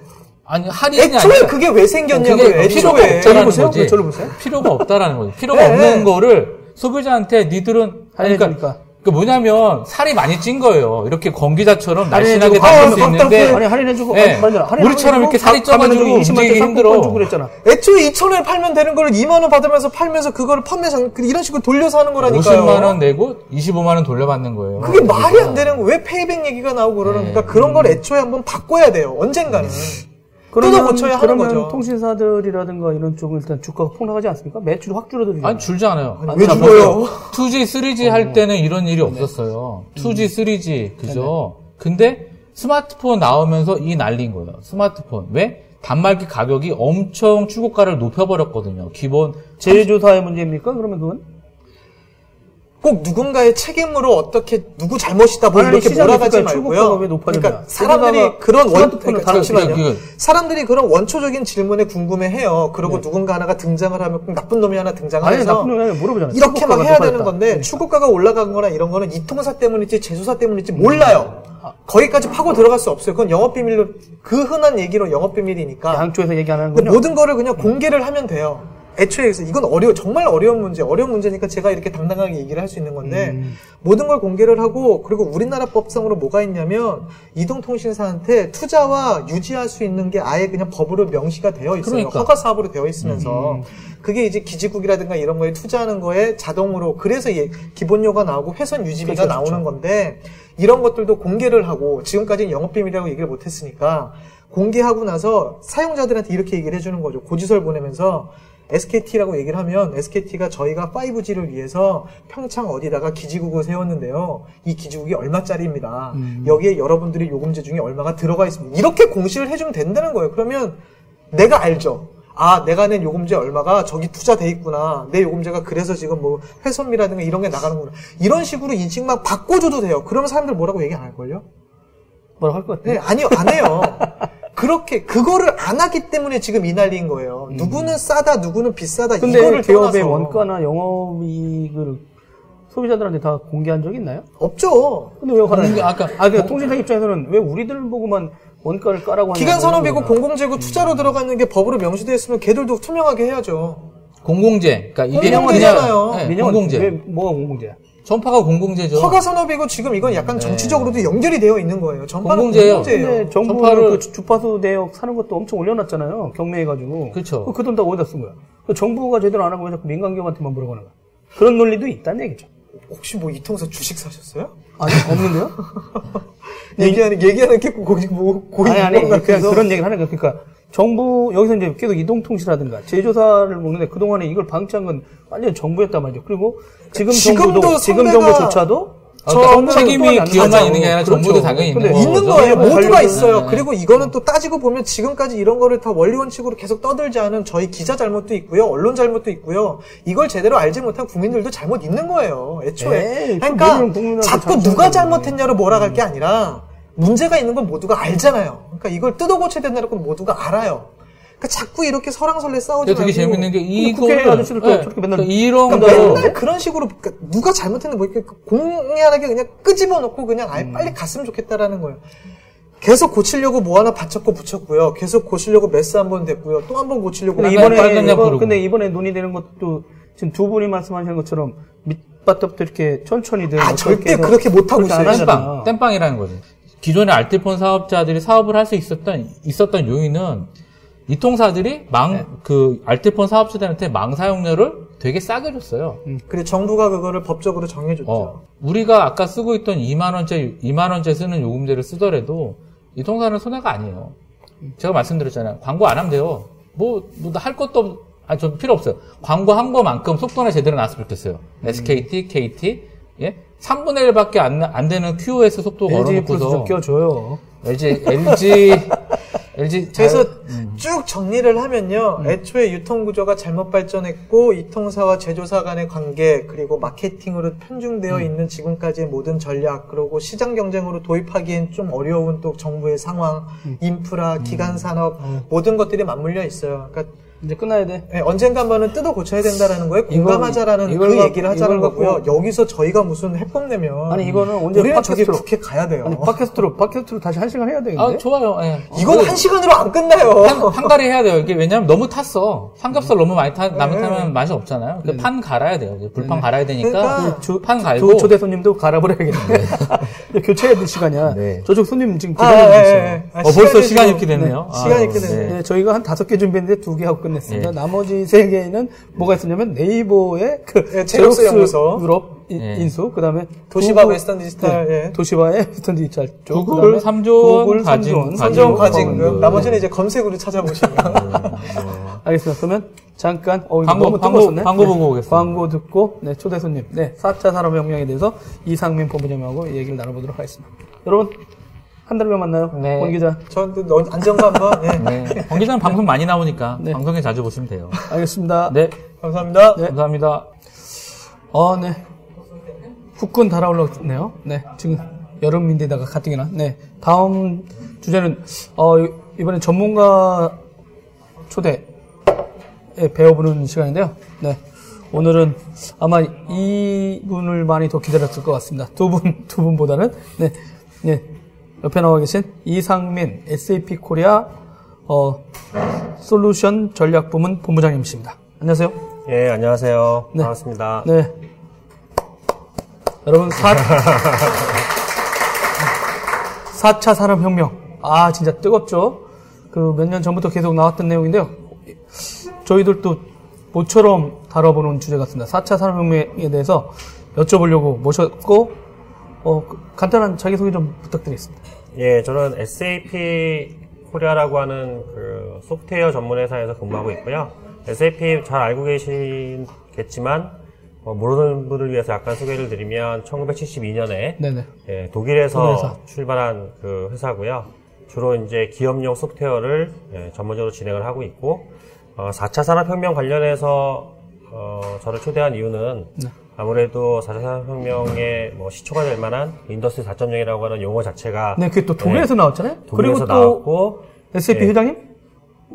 아니 할인이 아니라 애초에 그게 왜 생겼냐고요. 애초에 저를 보세요. 필요가 없다라는 거죠. 필요가 없는 거를 소비자한테 니들은 그러니까. 그 뭐냐면 살이 많이 찐 거예요. 이렇게 건기자처럼 날씬하게 다닐 수 있는데 아니 할인해주고 네. 우리처럼 이렇게 살이 쪄가지고 움직이기 힘들어. 애초에 2,000원에 팔면 되는 걸 2만 원 받으면서 팔면서 그거를 이런 식으로 돌려서 하는 거라니까요. 50만 원 내고 25만 원 돌려받는 거예요. 그게 말이 안 되는 거. 왜 페이백 얘기가 나오고 그러니까 그런 걸 애초에 한번 바꿔야 돼요. 언젠가는. 뜯어고쳐야 하는 거죠. 그러면 통신사들이라든가 이런 쪽은 일단 주가가 폭락하지 않습니까? 매출이 확 줄어들죠. 아니, 줄지 않아요. 왜 줄어요? 2G, 3G 할 때는 이런 일이 없었어요. 2G, 3G, 그죠? 네네. 근데 스마트폰 나오면서 이 난리인 거예요. 스마트폰. 왜? 단말기 가격이 엄청 출고가를 높여버렸거든요. 기본. 제조사의 문제입니까? 그러면 그건? 꼭 누군가의 책임으로 어떻게 누구 잘못이다 뭐 이렇게 몰아가지 말고요. 그러니까 사람들이 그런 원초적인 질문에 궁금해해요. 그리고 네. 누군가 하나가 등장을 하면 꼭 나쁜 놈이 하나 등장해서 이렇게 막 해야 되는 건데 그러니까. 출고가가 올라간 거나 이런 거는 이 통사 때문인지 제조사 때문인지 몰라요. 거기까지 파고 들어갈 수 없어요. 그건 영업비밀로 그 흔한 얘기로 영업비밀이니까 양쪽에서 얘기하는 거죠. 모든 거를 그냥 공개를 하면 돼요. 애초에 그래서 이건 정말 어려운 문제니까 제가 이렇게 당당하게 얘기를 할 수 있는 건데 모든 걸 공개를 하고 그리고 우리나라 법상으로 뭐가 있냐면 이동통신사한테 투자와 유지할 수 있는 게 아예 그냥 법으로 명시가 되어 있어요. 그러니까. 허가사업으로 되어 있으면서 그게 이제 기지국이라든가 이런 거에 투자하는 거에 자동으로 그래서 기본료가 나오고 회선 유지비가 나오는 건데 이런 것들도 공개를 하고 지금까지는 영업비밀이라고 얘기를 못했으니까 공개하고 나서 사용자들한테 이렇게 얘기를 해주는 거죠. 고지서를 보내면서 SKT라고 얘기를 하면 SKT가 저희가 5G를 위해서 평창 어디다가 기지국을 세웠는데요. 이 기지국이 얼마짜리입니다. 여기에 여러분들이 요금제 중에 얼마가 들어가 있습니다. 이렇게 공시를 해주면 된다는 거예요. 그러면 내가 알죠. 아, 내가 낸 요금제 얼마가 저기 투자돼 있구나. 내 요금제가 그래서 지금 뭐 회선비라든가 이런 게 나가는구나. 이런 식으로 인식만 바꿔줘도 돼요. 그러면 사람들 뭐라고 얘기 안 할걸요? 뭐라고 할 것 같아요? 네, 아니요, 안 해요. 그렇게 그거를 안 하기 때문에 지금 이 난리인 거예요. 누구는 싸다, 누구는 비싸다. 근데 이거를 기업의 원가나 영업이익을 소비자들한테 다 공개한 적이 있나요? 없죠. 근데 왜 화나요? 그러니까 통신사 입장에서는 왜 우리들 보고만 원가를 까라고 하는 기간 산업이고 공공재고 투자로 들어가는 게 법으로 명시되어 있으면 걔들도 투명하게 해야죠. 공공재. 그러니까 이게 공공재잖아요. 네, 공공재. 왜 뭐가 공공재야? 전파가 공공재죠. 허가 산업이고 지금 이건 약간 정치적으로도 연결이 되어 있는 거예요. 전파는 공공재예요. 근데 정부는 그 주파수 대역 사는 것도 엄청 올려놨잖아요. 경매해가지고. 그렇죠. 그 돈 다 어디다 쓴 거야? 정부가 제대로 안 하고 왜 자꾸 민간 기업한테만 물어보는 거야? 그런 논리도 있다는 얘기죠. 혹시 뭐 이 통사 주식 사셨어요? 아니 없는데요. 얘기하는 게 고객 아니 그냥 그런 얘기를 하는 거야. 그러니까. 정부, 여기서 이제 계속 이동통신이라든가 제조사를 먹는데 그동안에 이걸 방치한 건 완전 정부였단 말이죠. 그리고 지금 정부도, 지금 정부조차도 저 책임이 기업만 있는 게 아니라 그렇죠. 정부도 당연히 있는 거예요. 있는 거예요. 모두가 있어요. 그리고 이거는 또 따지고 보면 지금까지 이런 거를 다 원리원칙으로 계속 떠들지 않은 저희 기자 잘못도 있고요. 언론 잘못도 있고요. 이걸 제대로 알지 못한 국민들도 잘못 있는 거예요. 애초에. 그러니까 자꾸 누가 잘못했냐로 몰아갈 게 아니라 문제가 있는 건 모두가 알잖아요. 그러니까 이걸 뜯어 고쳐야 된다는 건 모두가 알아요. 그러니까 자꾸 이렇게 서랑설레 싸우지 말고. 되게 재밌는 게 이거 국회 아저씨들 또 저렇게 맨날 이런 거 그러니까 맨날 그런 식으로 그러니까 누가 잘못했는지 뭐 이렇게 공연하게 그냥 끄집어 놓고 그냥 아예 빨리 갔으면 좋겠다라는 거예요. 계속 고치려고 뭐 하나 받쳤고 붙였고요. 계속 고치려고 메스 한번 됐고요. 또 한번 고치려고. 근데 이번에 논의되는 것도 지금 두 분이 말씀하신 것처럼 밑바닥도 이렇게 천천히들. 아 절대 그렇게 못 하고 있어요. 땜빵이라는 거지. 기존의 알뜰폰 사업자들이 사업을 할 수 있었던 요인은 이 통사들이 알뜰폰 사업자들한테 망사용료를 되게 싸게 줬어요. 그리고 정부가 그거를 법적으로 정해줬죠. 우리가 아까 쓰고 있던 2만원째 쓰는 요금제를 쓰더라도 이 통사는 손해가 아니에요. 제가 말씀드렸잖아요. 광고 안 하면 돼요. 뭐, 할 것도, 전 필요 없어요. 광고 한 거만큼 속도나 제대로 나왔으면 좋겠어요. SKT, KT, 예? 3분의 1밖에 안 되는 QoS 속도 걸어놓고서. LG. 그래서 쭉 정리를 하면요. 애초에 유통구조가 잘못 발전했고 이통사와 제조사 간의 관계 그리고 마케팅으로 편중되어 있는 지금까지의 모든 전략 그리고 시장 경쟁으로 도입하기엔 좀 어려운 또 정부의 상황, 인프라, 기간산업 모든 것들이 맞물려 있어요. 그러니까 이제 끝나야 돼. 네, 언젠가 한번은 뜯어 고쳐야 된다라는 거에 공감하자라는 그 얘기를 하자는 거고요. 여기서 저희가 무슨 해법 내면. 아니, 이거는 언제 팟캐스트로. 국회 가야 돼요. 아니, 팟캐스트로 다시 1시간 해야 되겠는데. 아, 좋아요. 예. 네. 이건 1시간으로 안 끝나요. 판 갈이 해야 돼요. 이게 왜냐면 너무 탔어. 삼겹살 너무 많이 타면 맛이 없잖아요. 근데 판 갈아야 돼요. 불판 갈아야 되니까. 그러니까 판 갈고. 초대 손님도 갈아버려야겠네. 교체해야 될 시간이야. 네. 저쪽 손님 지금 기다리고 있어요. 벌써 시간이 이렇게 됐네요. 시간이 이렇게 됐네요. 저희가 한 5개 준비했는데 2개 하고 했습니다. 예. 나머지 3개는 뭐가 있었냐면 네이버의 제로스 연구소, 유럽 인수, 그다음에 도시바 웨스턴 디지털, 도시바의 웨스턴 디지털 쪽, 구글 3조원 가진금. 나머지는 이제 검색으로 찾아보시면. 알겠습니다. 그러면 잠깐 광고 보고 오겠습니다. 광고 듣고 초대 손님, 4차 산업혁명에 대해서 이상민 본부장님하고 얘기를 나눠보도록 하겠습니다. 여러분. 한 달에 만나요. 권 기자. 저한테 안정감 한번. 권 기자는 방송 많이 나오니까 방송에 자주 보시면 돼요. 알겠습니다. 네. 감사합니다. 네. 감사합니다. 후끈 달아올랐네요. 지금 여름인데다가 가뜩이나. 다음 주제는 이번에 전문가 초대에 배워보는 시간인데요. 오늘은 아마 이 분을 많이 더 기다렸을 것 같습니다. 두 분보다는. 옆에 나와 계신 이상민 SAP 코리아 솔루션 전략부문 본부장님이십니다. 안녕하세요. 예, 안녕하세요. 반갑습니다. 여러분 4차 산업혁명. 아, 진짜 뜨겁죠? 그 몇 년 전부터 계속 나왔던 내용인데요. 저희들도 모처럼 다뤄보는 주제 같습니다. 4차 산업혁명에 대해서 여쭤보려고 모셨고 간단한 자기소개 좀 부탁드리겠습니다. 예, 저는 SAP 코리아라고 하는 그 소프트웨어 전문 회사에서 근무하고 있고요. SAP 잘 알고 계시겠지만 모르는 분을 위해서 약간 소개를 드리면 1972년에 독일에서 출발한 그 회사고요. 주로 이제 기업용 소프트웨어를 전문적으로 진행을 하고 있고 4차 산업혁명 관련해서 저를 초대한 이유는 아무래도 4차 산업혁명의 시초가 될 만한 인더스트리 4.0이라고 하는 용어 자체가 그게 또 독일에서 나왔잖아요? 독일에서 나왔고 SAP 회장님?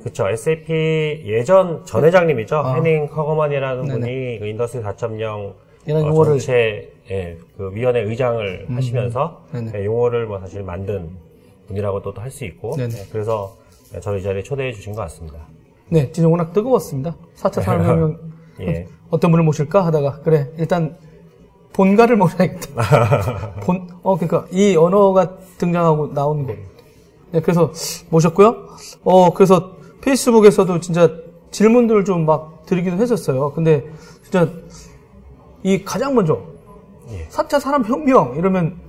그렇죠. SAP 전 회장님이죠. 헤닝 커거만이라는 분이 그 인더스트리 4.0 전체 그 위원회 의장을 하시면서 용어를 사실 만든 분이라고도 할 수 있고 그래서 저를 이 자리에 초대해 주신 것 같습니다. 네, 진짜 워낙 뜨거웠습니다. 4차 산업혁명 어떤 분을 모실까 하다가 그래 일단 본가를 모셔야겠다. 그러니까 이 언어가 등장하고 나온 거. 그래서 모셨고요. 그래서 페이스북에서도 진짜 질문들을 좀 막 드리기도 했었어요. 근데 진짜 이 가장 먼저 4차 산업혁명 이러면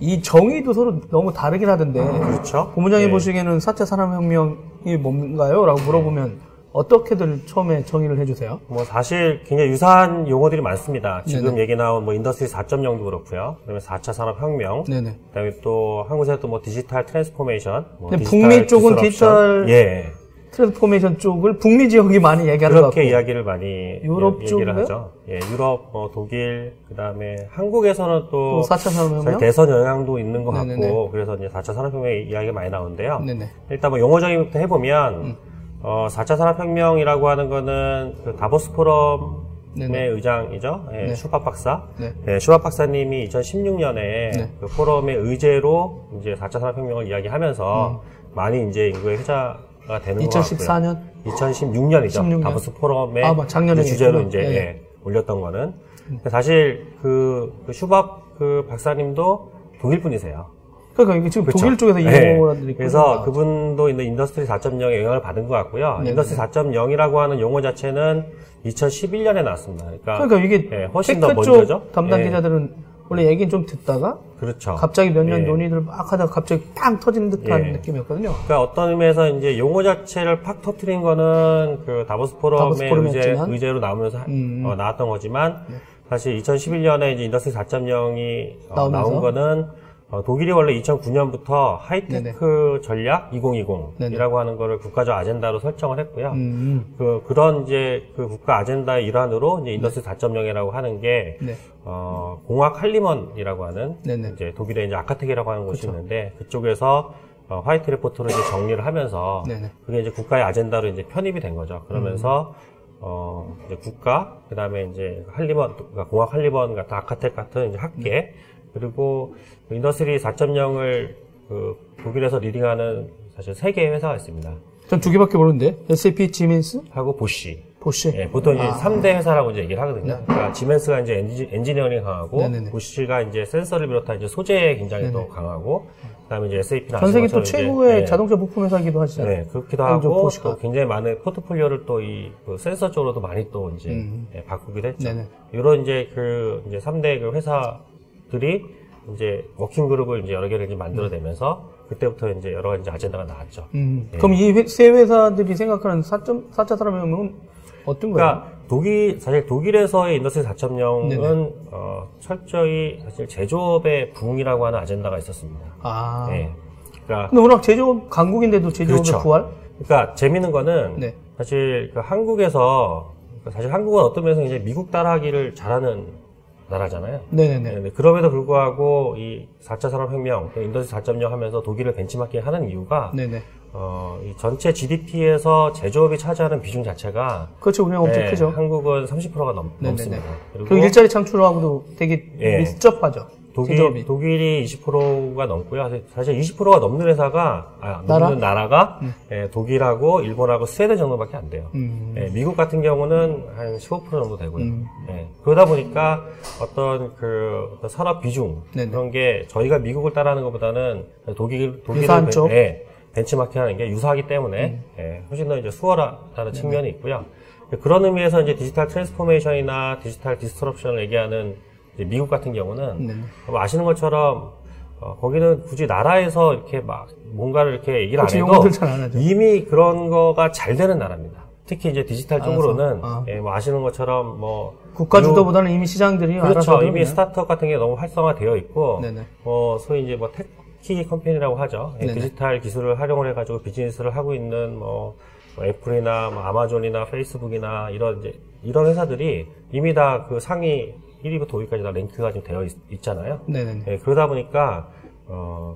이 정의도 서로 너무 다르긴 하던데. 그렇죠. 본부장이 보시기에는 4차 산업혁명이 뭔가요? 라고 물어보면 어떻게들 처음에 정의를 해주세요? 뭐 사실 굉장히 유사한 용어들이 많습니다. 지금 네네. 얘기 나온 뭐 인더스트리 4.0도 그렇고요. 그다음에 4차 산업혁명. 네네. 그다음에 또 한국에서 또 뭐 디지털 트랜스포메이션. 뭐 근데 디지털 북미 쪽은 디지털 예. 트랜스포메이션 쪽을 북미 지역이 많이 얘기하는 것 같고 그렇게 이야기를 많이 유럽 얘기를 하죠. 예, 유럽, 독일, 그다음에 한국에서는 또 4차 산업혁명 대선 영향도 있는 것 네네네. 같고 그래서 이제 4차 산업혁명 이야기가 많이 나오는데요. 네네. 일단 뭐 용어적인부터 해보면. 4차 산업혁명이라고 하는 거는 그 다보스 포럼의 네네. 의장이죠. 예, 네. 슈밥 박사. 네. 예, 슈밥 박사님이 2016년에 네. 그 포럼의 의제로 이제 4차 산업혁명을 이야기하면서 많이 이제 인구의 회자가 되는 것 같고요. 2014년? 2016년이죠. 16년. 다보스 포럼의 작년에 주제로 이제 네. 예, 올렸던 거는. 사실 그 슈밥 그 박사님도 독일 분이세요. 그러니까 이게 지금 그렇죠. 독일 쪽에서 이 용어를 네. 그래서 그분도 인더스트리 4.0에 영향을 받은 것 같고요. 네네. 인더스트리 4.0이라고 하는 용어 자체는 2011년에 나왔습니다. 그러니까 이게 네, 훨씬 더 먼저죠. 담당 기자들은 네. 원래 얘기는 좀 듣다가 그렇죠. 갑자기 몇 년 예. 논의를 막 하다가 갑자기 팡 터진 듯한 예. 느낌이었거든요. 그러니까 어떤 의미에서 이제 용어 자체를 팍 터트린 거는 그 다보스 포럼의 의제로 나오면서 나왔던 거지만 네. 사실 2011년에 이제 인더스트리 4.0이 나온 거는 독일이 원래 2009년부터 하이테크 네네. 전략 2020이라고 네네. 하는 거를 국가적 아젠다로 설정을 했고요. 그런 이제 그 국가 아젠다의 일환으로 이제 인더스트리 4.0이라고 하는 게 네. 공학 할리먼이라고 하는 네네. 이제 독일의 이제 아카텍이라고 하는 곳이 그쵸. 있는데 그쪽에서 화이트 리포트로 이제 정리를 하면서 네네. 그게 이제 국가의 아젠다로 이제 편입이 된 거죠. 그러면서 이제 국가 그다음에 이제 할리먼 그러니까 공학 할리먼 같은 아카텍 같은 이제 학계 그리고 인더스트리 4.0을 그 독일에서 리딩하는 사실 세 개의 회사가 있습니다. 전 두 개밖에 모르는데 SAP, 지멘스 하고 보쉬. 보쉬. 예, 보통 이제 3대 회사라고 이제 얘기를 하거든요. 네. 그러니까 지멘스가 이제 엔지니어링 강하고 네네네. 보쉬가 이제 센서를 비롯한 이제 소재에 굉장히 더 강하고 그다음에 이제 SAP는 전 세계 또 최고의 예. 자동차 부품 회사이기도 하시잖아요. 네, 그렇기도 하고 또 굉장히 많은 포트폴리오를 또 이 그 센서 쪽으로도 많이 또 이제 예, 바꾸기도 했죠. 네네. 이런 이제 그 이제 3대 그 회사 들이 이제 워킹 그룹을 이제 여러 개를 이제 만들어내면서 그때부터 이제 여러 가지 아젠다가 나왔죠. 예. 그럼 이 세 회사들이 생각하는 4차 산업혁명은 어떤 거예요? 그러니까 사실 독일에서의 인더스트리 4.0은 철저히 사실 제조업의 부흥이라고 하는 아젠다가 있었습니다. 아. 예. 그러니까 근데 워낙 제조업 강국인데도 제조업의 그렇죠. 부활? 그러니까 재밌는 거는 네. 사실 그 한국에서 사실 한국은 어떤 면에서 이제 미국 따라하기를 잘하는 나라잖아요. 네네네. 그럼에도 불구하고 이 4차 산업혁명, 인더스트리 4.0 하면서 독일을 벤치마킹 하는 이유가 네네. 이 전체 GDP에서 제조업이 차지하는 비중 자체가 그렇죠. 그냥 엄청 네, 크죠. 한국은 30%가 넘습니다. 그리고 그 일자리 창출하고도 되게 네. 밀접하죠. 독일이 20%가 넘고요. 사실 20%가 넘는 회사가 넘는 나라가 예, 독일하고 일본하고 스웨덴 정도밖에 안 돼요. 예, 미국 같은 경우는 한 15% 정도 되고요. 예, 그러다 보니까 어떤 그 산업 비중 네네. 그런 게 저희가 미국을 따라하는 것보다는 독일을 예, 벤치마킹하는 게 유사하기 때문에 예, 훨씬 더 이제 수월하다는 측면이 있고요. 그런 의미에서 이제 디지털 트랜스포메이션이나 디지털 디스트럽션을 얘기하는 미국 같은 경우는 네. 아시는 것처럼 거기는 굳이 나라에서 이렇게 막 뭔가를 이렇게 얘기를 안 해도 이미 그런 거가 잘 되는 나라입니다. 특히 이제 디지털 쪽으로는 예, 뭐 아시는 것처럼 뭐 국가 주도보다는 이미 시장들이 그렇죠. 알아서 이미 스타트업 같은 게 너무 활성화되어 있고 뭐 소위 이제 뭐 테키 컴퍼니라고 하죠. 예, 디지털 기술을 활용을 해가지고 비즈니스를 하고 있는 뭐 애플이나 뭐 아마존이나 페이스북이나 이런 회사들이 이미 다 그 상위 1위부터 5위까지 다 랭크가 지금 되어 있잖아요. 네네. 예, 그러다 보니까,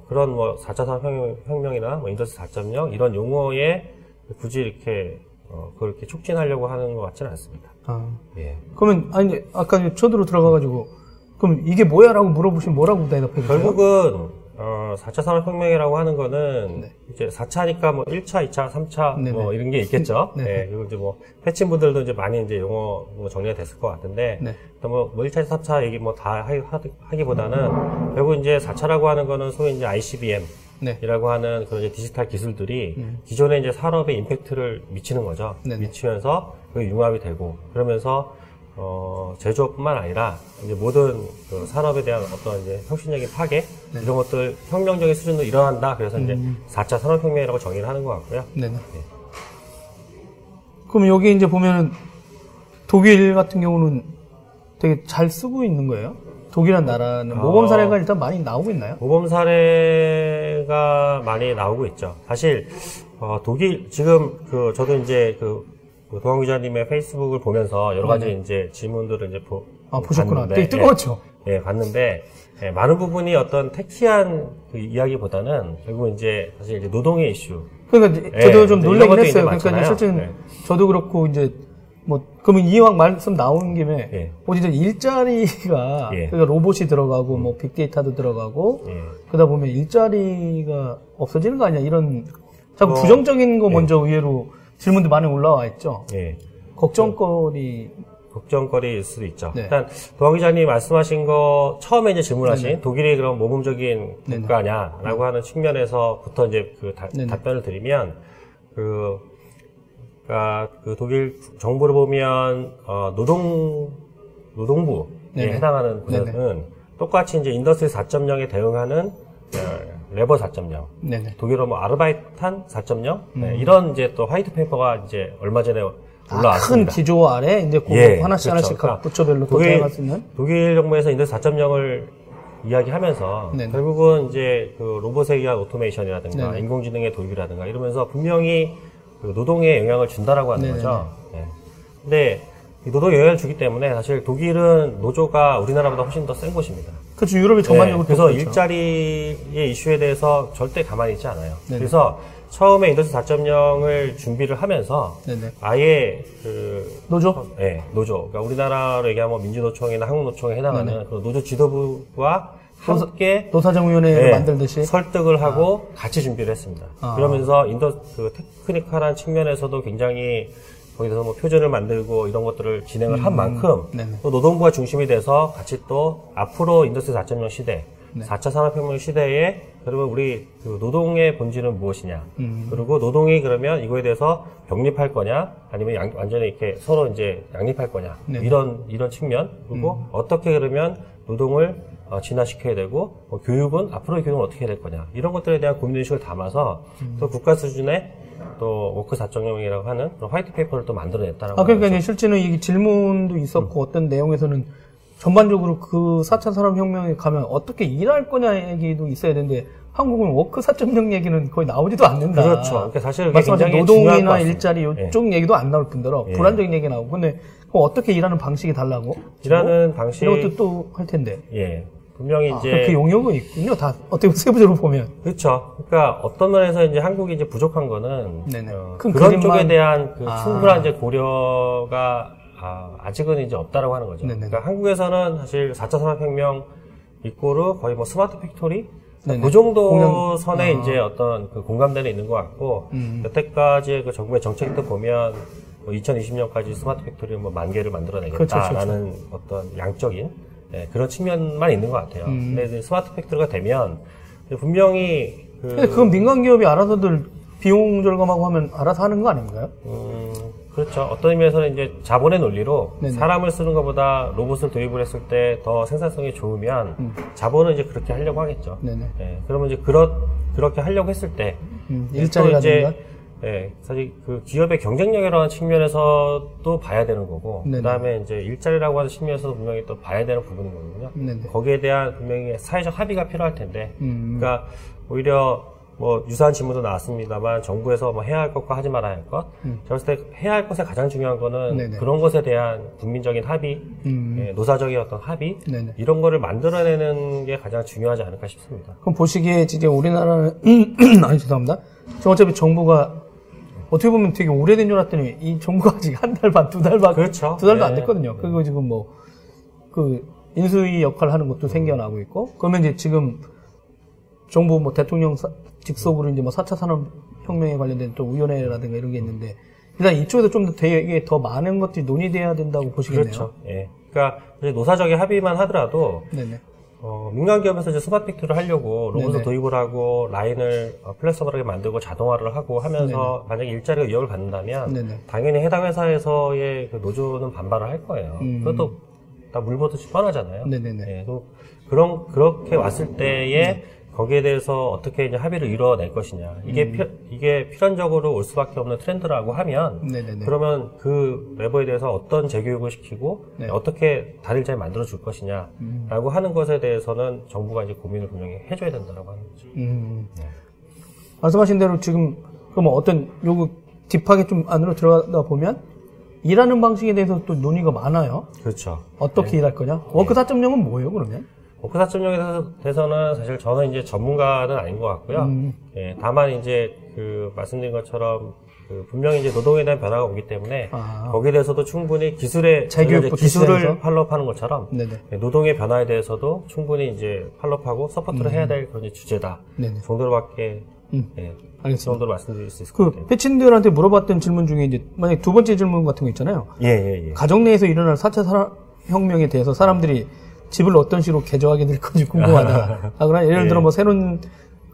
그런 뭐 4차 산업혁명이나 뭐 인더스트리 4.0 이런 용어에 굳이 이렇게, 그걸 이렇게 촉진하려고 하는 것 같지는 않습니다. 예. 그러면, 아니, 아까 쳐들어 들어가가지고, 그럼 이게 뭐야? 라고 물어보시면 뭐라고 대답해주세요? 결국은, 4차 산업혁명이라고 하는 거는, 네. 이제 4차니까 뭐 1차, 2차, 3차, 네네. 뭐 이런 게 있겠죠. 네. 예, 그리고 이제 뭐, 패친 분들도 이제 많이 이제 용어 뭐 정리가 됐을 것 같은데, 네. 뭐 1차, 4차 얘기 뭐 다 하기보다는, 결국 이제 4차라고 하는 거는 소위 이제 ICBM. 네. 이라고 하는 그런 이제 디지털 기술들이 기존의 이제 산업에 임팩트를 미치는 거죠. 네네. 미치면서 그게 융합이 되고, 그러면서 제조업뿐만 아니라, 이제 모든 그 산업에 대한 어떤 이제 혁신적인 파괴, 네네. 이런 것들 혁명적인 수준으로 일어난다. 그래서 이제 4차 산업혁명이라고 정의를 하는 것 같고요. 네네. 네. 그럼 여기 이제 보면은 독일 같은 경우는 되게 잘 쓰고 있는 거예요? 독일한 나라는 모범 사례가 일단 많이 나오고 있나요? 모범 사례가 많이 나오고 있죠. 사실 독일 지금 그 저도 이제 그 도강 기자님의 페이스북을 보면서 여러 가지 이제 질문들을 이제 보셨구나. 되게 뜨거웠죠. 예, 봤는데 예, 많은 부분이 어떤 테키한 그 이야기보다는 결국 이제 사실 이제 노동의 이슈. 그러니까 예, 저도 좀 놀라긴 했어요. 그러니까 실제 네. 저도 그렇고 이제 뭐, 그러면 이왕 말씀 나온 김에, 예. 어쨌든 일자리가, 예. 그러니까 로봇이 들어가고, 뭐, 빅데이터도 들어가고, 예. 그러다 보면 일자리가 없어지는 거 아니야? 이런, 자꾸 뭐, 부정적인 거 먼저 예. 의외로 질문도 많이 올라와 있죠? 예. 걱정거리일 수도 있죠. 네. 일단, 도강 기자님 말씀하신 거, 처음에 이제 질문하신, 네네. 독일이 그런 모범적인 국가냐라고 네네. 하는 측면에서부터 이제 그 답변을 드리면, 그 독일 정부를 보면 노동부에 네네. 해당하는 분야는 네네. 똑같이 이제 인더스트리 4.0에 대응하는 레버 4.0, 네네. 독일어 뭐 아르바이탄 4.0 네, 이런 이제 또 화이트 페이퍼가 이제 얼마 전에 올라왔습니다. 큰 기조 아래 이제 예, 하나씩 그렇죠. 하나씩 각 부처별로 또 들어갈 수 있는 독일 정부에서 인더스트리 4.0을 이야기하면서 네네. 결국은 이제 그 로봇에 의한 오토메이션이라든가 네네. 인공지능의 도입이라든가 이러면서 분명히 노동에 영향을 준다라고 하는 네네네. 거죠. 네. 근데 노동에 영향을 주기 때문에 사실 독일은 노조가 우리나라보다 훨씬 더 센 곳입니다. 그렇죠. 유럽이 전반적으로 네. 그래서 일자리의 이슈에 대해서 절대 가만히 있지 않아요. 네네. 그래서 처음에 인더스트리 4.0을 준비를 하면서 네네. 아예 그 노조, 네, 노조. 그러니까 우리나라로 얘기하면 민주노총이나 한국노총에 해당하는 그 노조 지도부와 함께 노사정위원회를 네, 만들듯이 설득을 하고 같이 준비를 했습니다. 그러면서 그 테크니컬한 측면에서도 굉장히 거기서 뭐 표준을 만들고 이런 것들을 진행을 한 만큼 또 노동부가 중심이 돼서 같이 또 앞으로 인더스트리 4.0 시대, 네. 4차 산업혁명 시대에 그러면 우리 그 노동의 본질은 무엇이냐, 그리고 노동이 그러면 이거에 대해서 병립할 거냐, 아니면 완전히 이렇게 서로 이제 양립할 거냐 네. 이런 측면 그리고 어떻게 그러면 노동을 진화시켜야 되고 교육은 앞으로의 교육은 어떻게 해야 될 거냐 이런 것들에 대한 고민의식을 담아서 또 국가 수준의 또 워크 4.0이라고 하는 화이트 페이퍼를 또 만들어냈다라고 그러니까 이제 실제는 이 질문도 있었고 어떤 내용에서는 전반적으로 그 4차 산업혁명에 가면 어떻게 일할 거냐 얘기도 있어야 되는데 한국은 워크 4.0 얘기는 거의 나오지도 않는다. 그렇죠. 그러니까 사실 굉장히 노동이나 일자리 이쪽 예. 얘기도 안 나올 뿐더러 예. 불안적인 얘기 나오고 근데 어떻게 일하는 방식이 달라고? 일하는 방식 이것도 또 할 텐데. 예. 분명히 이제 그 용역은 있군요. 다 어떻게 세부적으로 보면 그렇죠. 그러니까 어떤 면에서 이제 한국이 이제 부족한 거는 그런 그림만... 쪽에 대한 그 충분한 이제 고려가 아직은 이제 없다라고 하는 거죠. 네네. 그러니까 한국에서는 사실 4차 산업혁명 이꼬르 거의 뭐 스마트 팩토리 네네. 그 정도 공연... 선에 이제 어떤 그 공감대는 있는 것 같고 여태까지 그 정부의 정책도 보면. 2020년까지 스마트 팩토리 뭐 10,000개를 만들어내겠다라는 그렇죠. 어떤 양적인 네, 그런 측면만 있는 것 같아요. 근데 스마트 팩토리가 되면 분명히 그건 민간 기업이 알아서들 비용 절감하고 하면 알아서 하는 거 아닌가요? 그렇죠. 어떤 의미에서는 이제 자본의 논리로 네네. 사람을 쓰는 것보다 로봇을 도입을 했을 때 더 생산성이 좋으면 자본은 이제 그렇게 하려고 하겠죠. 네, 그러면 이제 그렇게 하려고 했을 때 일자리라든가. 예, 사실 그 기업의 경쟁력이라는 측면에서도 봐야 되는 거고, 그 다음에 이제 일자리라고 하는 측면에서도 분명히 또 봐야 되는 부분인 거거든요. 네네. 거기에 대한 분명히 사회적 합의가 필요할 텐데, 그러니까 오히려 뭐 유사한 질문도 나왔습니다만 정부에서 뭐 해야 할 것과 하지 말아야 할 것, 제가 봤을 때 해야 할 것에 가장 중요한 거는 네네. 그런 것에 대한 국민적인 합의, 예, 노사적인 어떤 합의 네네. 이런 거를 만들어내는 게 가장 중요하지 않을까 싶습니다. 그럼 보시기에 이제 우리나라는 아니 죄송합니다. 저 어차피 정부가 어떻게 보면 되게 오래된 줄 알았더니 이 정부가 아직 한 달 반, 두 달 반, 그렇죠. 두 달도 네. 안 됐거든요. 그리고 지금 뭐 그 인수위 역할을 하는 것도 생겨나고 있고 그러면 이제 지금 정부 뭐 대통령 직속으로 이제 뭐 4차 산업혁명에 관련된 또 위원회라든가 이런 게 있는데 일단 이쪽에서 좀 더 되게 더 많은 것들이 논의돼야 된다고 보시겠네요. 그렇죠. 예. 그러니까 이제 노사적인 합의만 하더라도. 네네. 민간기업에서 이제 스마트 팩토리를 하려고 로봇을 도입을 하고 라인을 플렉서블하게 만들고 자동화를 하고 하면서 네네. 만약에 일자리가 위협을 받는다면 네네. 당연히 해당 회사에서의 그 노조는 반발을 할 거예요. 그것도 다 물보듯이 뻔하잖아요. 네네네. 예, 그렇게 왔을 때에 거기에 대해서 어떻게 이제 합의를 이루어낼 것이냐. 이게 이게 필연적으로 올 수밖에 없는 트렌드라고 하면, 네네네. 그러면 그 레버에 대해서 어떤 재교육을 시키고, 네. 어떻게 다리를 잘 만들어줄 것이냐라고 하는 것에 대해서는 정부가 이제 고민을 분명히 해줘야 된다라고 하는 거죠. 네. 말씀하신 대로 지금 그럼 어떤 요거 딥하게 좀 안으로 들어가다 보면 일하는 방식에 대해서 또 논의가 많아요. 그렇죠. 어떻게 네. 일할 거냐? 워크 4.0은 뭐예요, 그러면? 워크 4.0에 대해서는 사실 저는 이제 전문가는 아닌 것 같고요. 예, 다만 이제 그 말씀드린 것처럼 그 분명히 이제 노동에 대한 변화가 오기 때문에 거기에 대해서도 충분히 기술의 기술을 팔로우하는 것처럼 예, 노동의 변화에 대해서도 충분히 이제 팔로우하고 서포트를 해야 될 그런 주제다. 네네. 정도로밖에 예, 알겠습니다. 정도로 말씀드릴 수 있을 것 같아요. 그 패친들한테 물어봤던 질문 중에 이제 만약 두 번째 질문 같은 거 있잖아요. 예. 가정 내에서 일어날 4차 산업혁명에 대해서 사람들이 집을 어떤 식으로 개조하게 될 건지 궁금하다. 그러나 예를 들어 뭐 새로운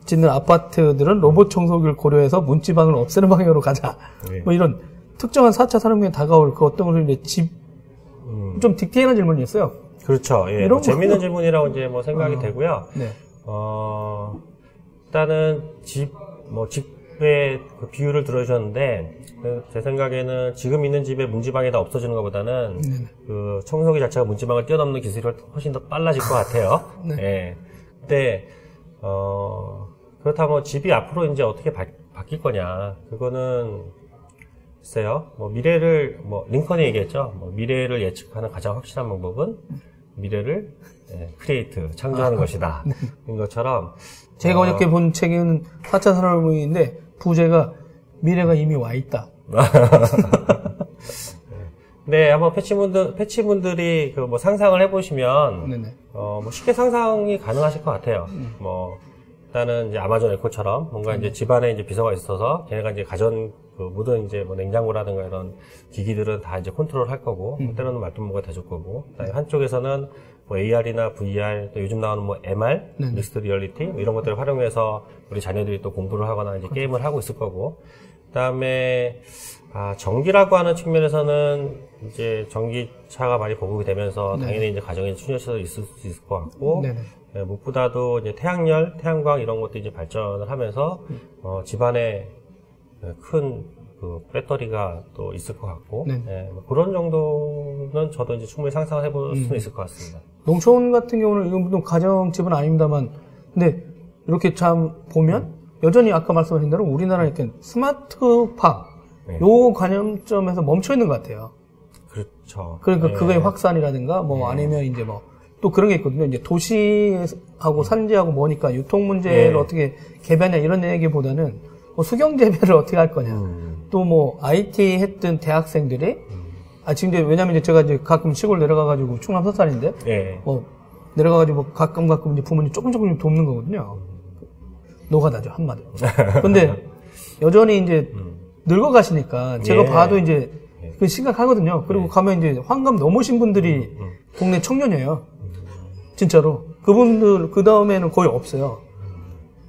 짓는 아파트들은 로봇 청소기를 고려해서 문지방을 없애는 방향으로 가자. 예. 뭐 이런 특정한 4차 산업에 다가올 그 어떤 것을 이제 집, 좀 디테일한 질문이었어요. 그렇죠. 예. 뭐 재미있는 질문이라고 이제 뭐 생각이 되고요. 네. 일단은 집의 그 비율을 들어주셨는데, 제 생각에는 지금 있는 집에 문지방이 다 없어지는 것보다는 그 청소기 자체가 문지방을 뛰어넘는 기술이 훨씬 더 빨라질 것 같아요. 네. 예. 근데 그렇다면 집이 앞으로 이제 어떻게 바뀔 거냐? 그거는 글쎄요. 뭐 미래를 링컨이 얘기했죠. 뭐 미래를 예측하는 가장 확실한 방법은 미래를 크리에이트 창조하는 것이다. 네. 인 것처럼 제가 어저께 본 책에는 4차 산업혁명인데 부제가 미래가 이미 와 있다. 네, 한번 패치분들이 그 뭐 상상을 해보시면, 뭐 쉽게 상상이 가능하실 것 같아요. 뭐, 일단은 이제 아마존 에코처럼 뭔가 이제 집안에 이제 비서가 있어서 걔네가 이제 가전, 그 모든 이제 뭐 냉장고라든가 이런 기기들은 다 이제 컨트롤 할 거고, 때로는 말동무가 돼줄 거고, 한쪽에서는 뭐 AR이나 VR, 또 요즘 나오는 뭐 MR, 믹스드 리얼리티, 뭐 이런 것들을 활용해서 우리 자녀들이 또 공부를 하거나 이제 게임을 하고 있을 거고, 그 다음에, 전기라고 하는 측면에서는 이제 전기차가 많이 보급이 되면서 당연히 이제 가정에 충전시설도 있을 수 있을 것 같고, 네, 무엇보다도 이제 태양열, 태양광 이런 것도 이제 발전을 하면서, 집안에 큰 그 배터리가 또 있을 것 같고, 네, 그런 정도는 저도 이제 충분히 상상을 해볼 수는 있을 것 같습니다. 농촌 같은 경우는 이건 물론 가정집은 아닙니다만, 근데 이렇게 참 보면, 여전히 아까 말씀하신 대로 우리나라 이렇게 스마트팜 요 관념점에서 멈춰 있는 것 같아요. 그렇죠. 그러니까 그거의 확산이라든가 뭐 아니면 이제 뭐 또 그런 게 있거든요. 이제 도시하고 산지하고 뭐니까 유통 문제를 어떻게 개발하냐 이런 얘기보다는 뭐 수경 재배를 어떻게 할 거냐. 또 뭐 IT 했던 대학생들이 지금 이제 왜냐면 이제 제가 이제 가끔 시골 내려가 가지고 충남 서산인데 뭐 내려가 가지고 뭐 가끔 이제 부모님 조금 돕는 거거든요. 노가다죠, 한마디로. 근데, 여전히 이제, 늙어가시니까, 제가 봐도 이제, 그 심각하거든요. 그리고 가면 이제, 환갑 넘으신 분들이 동네 청년이에요. 진짜로. 그분들, 그 다음에는 거의 없어요.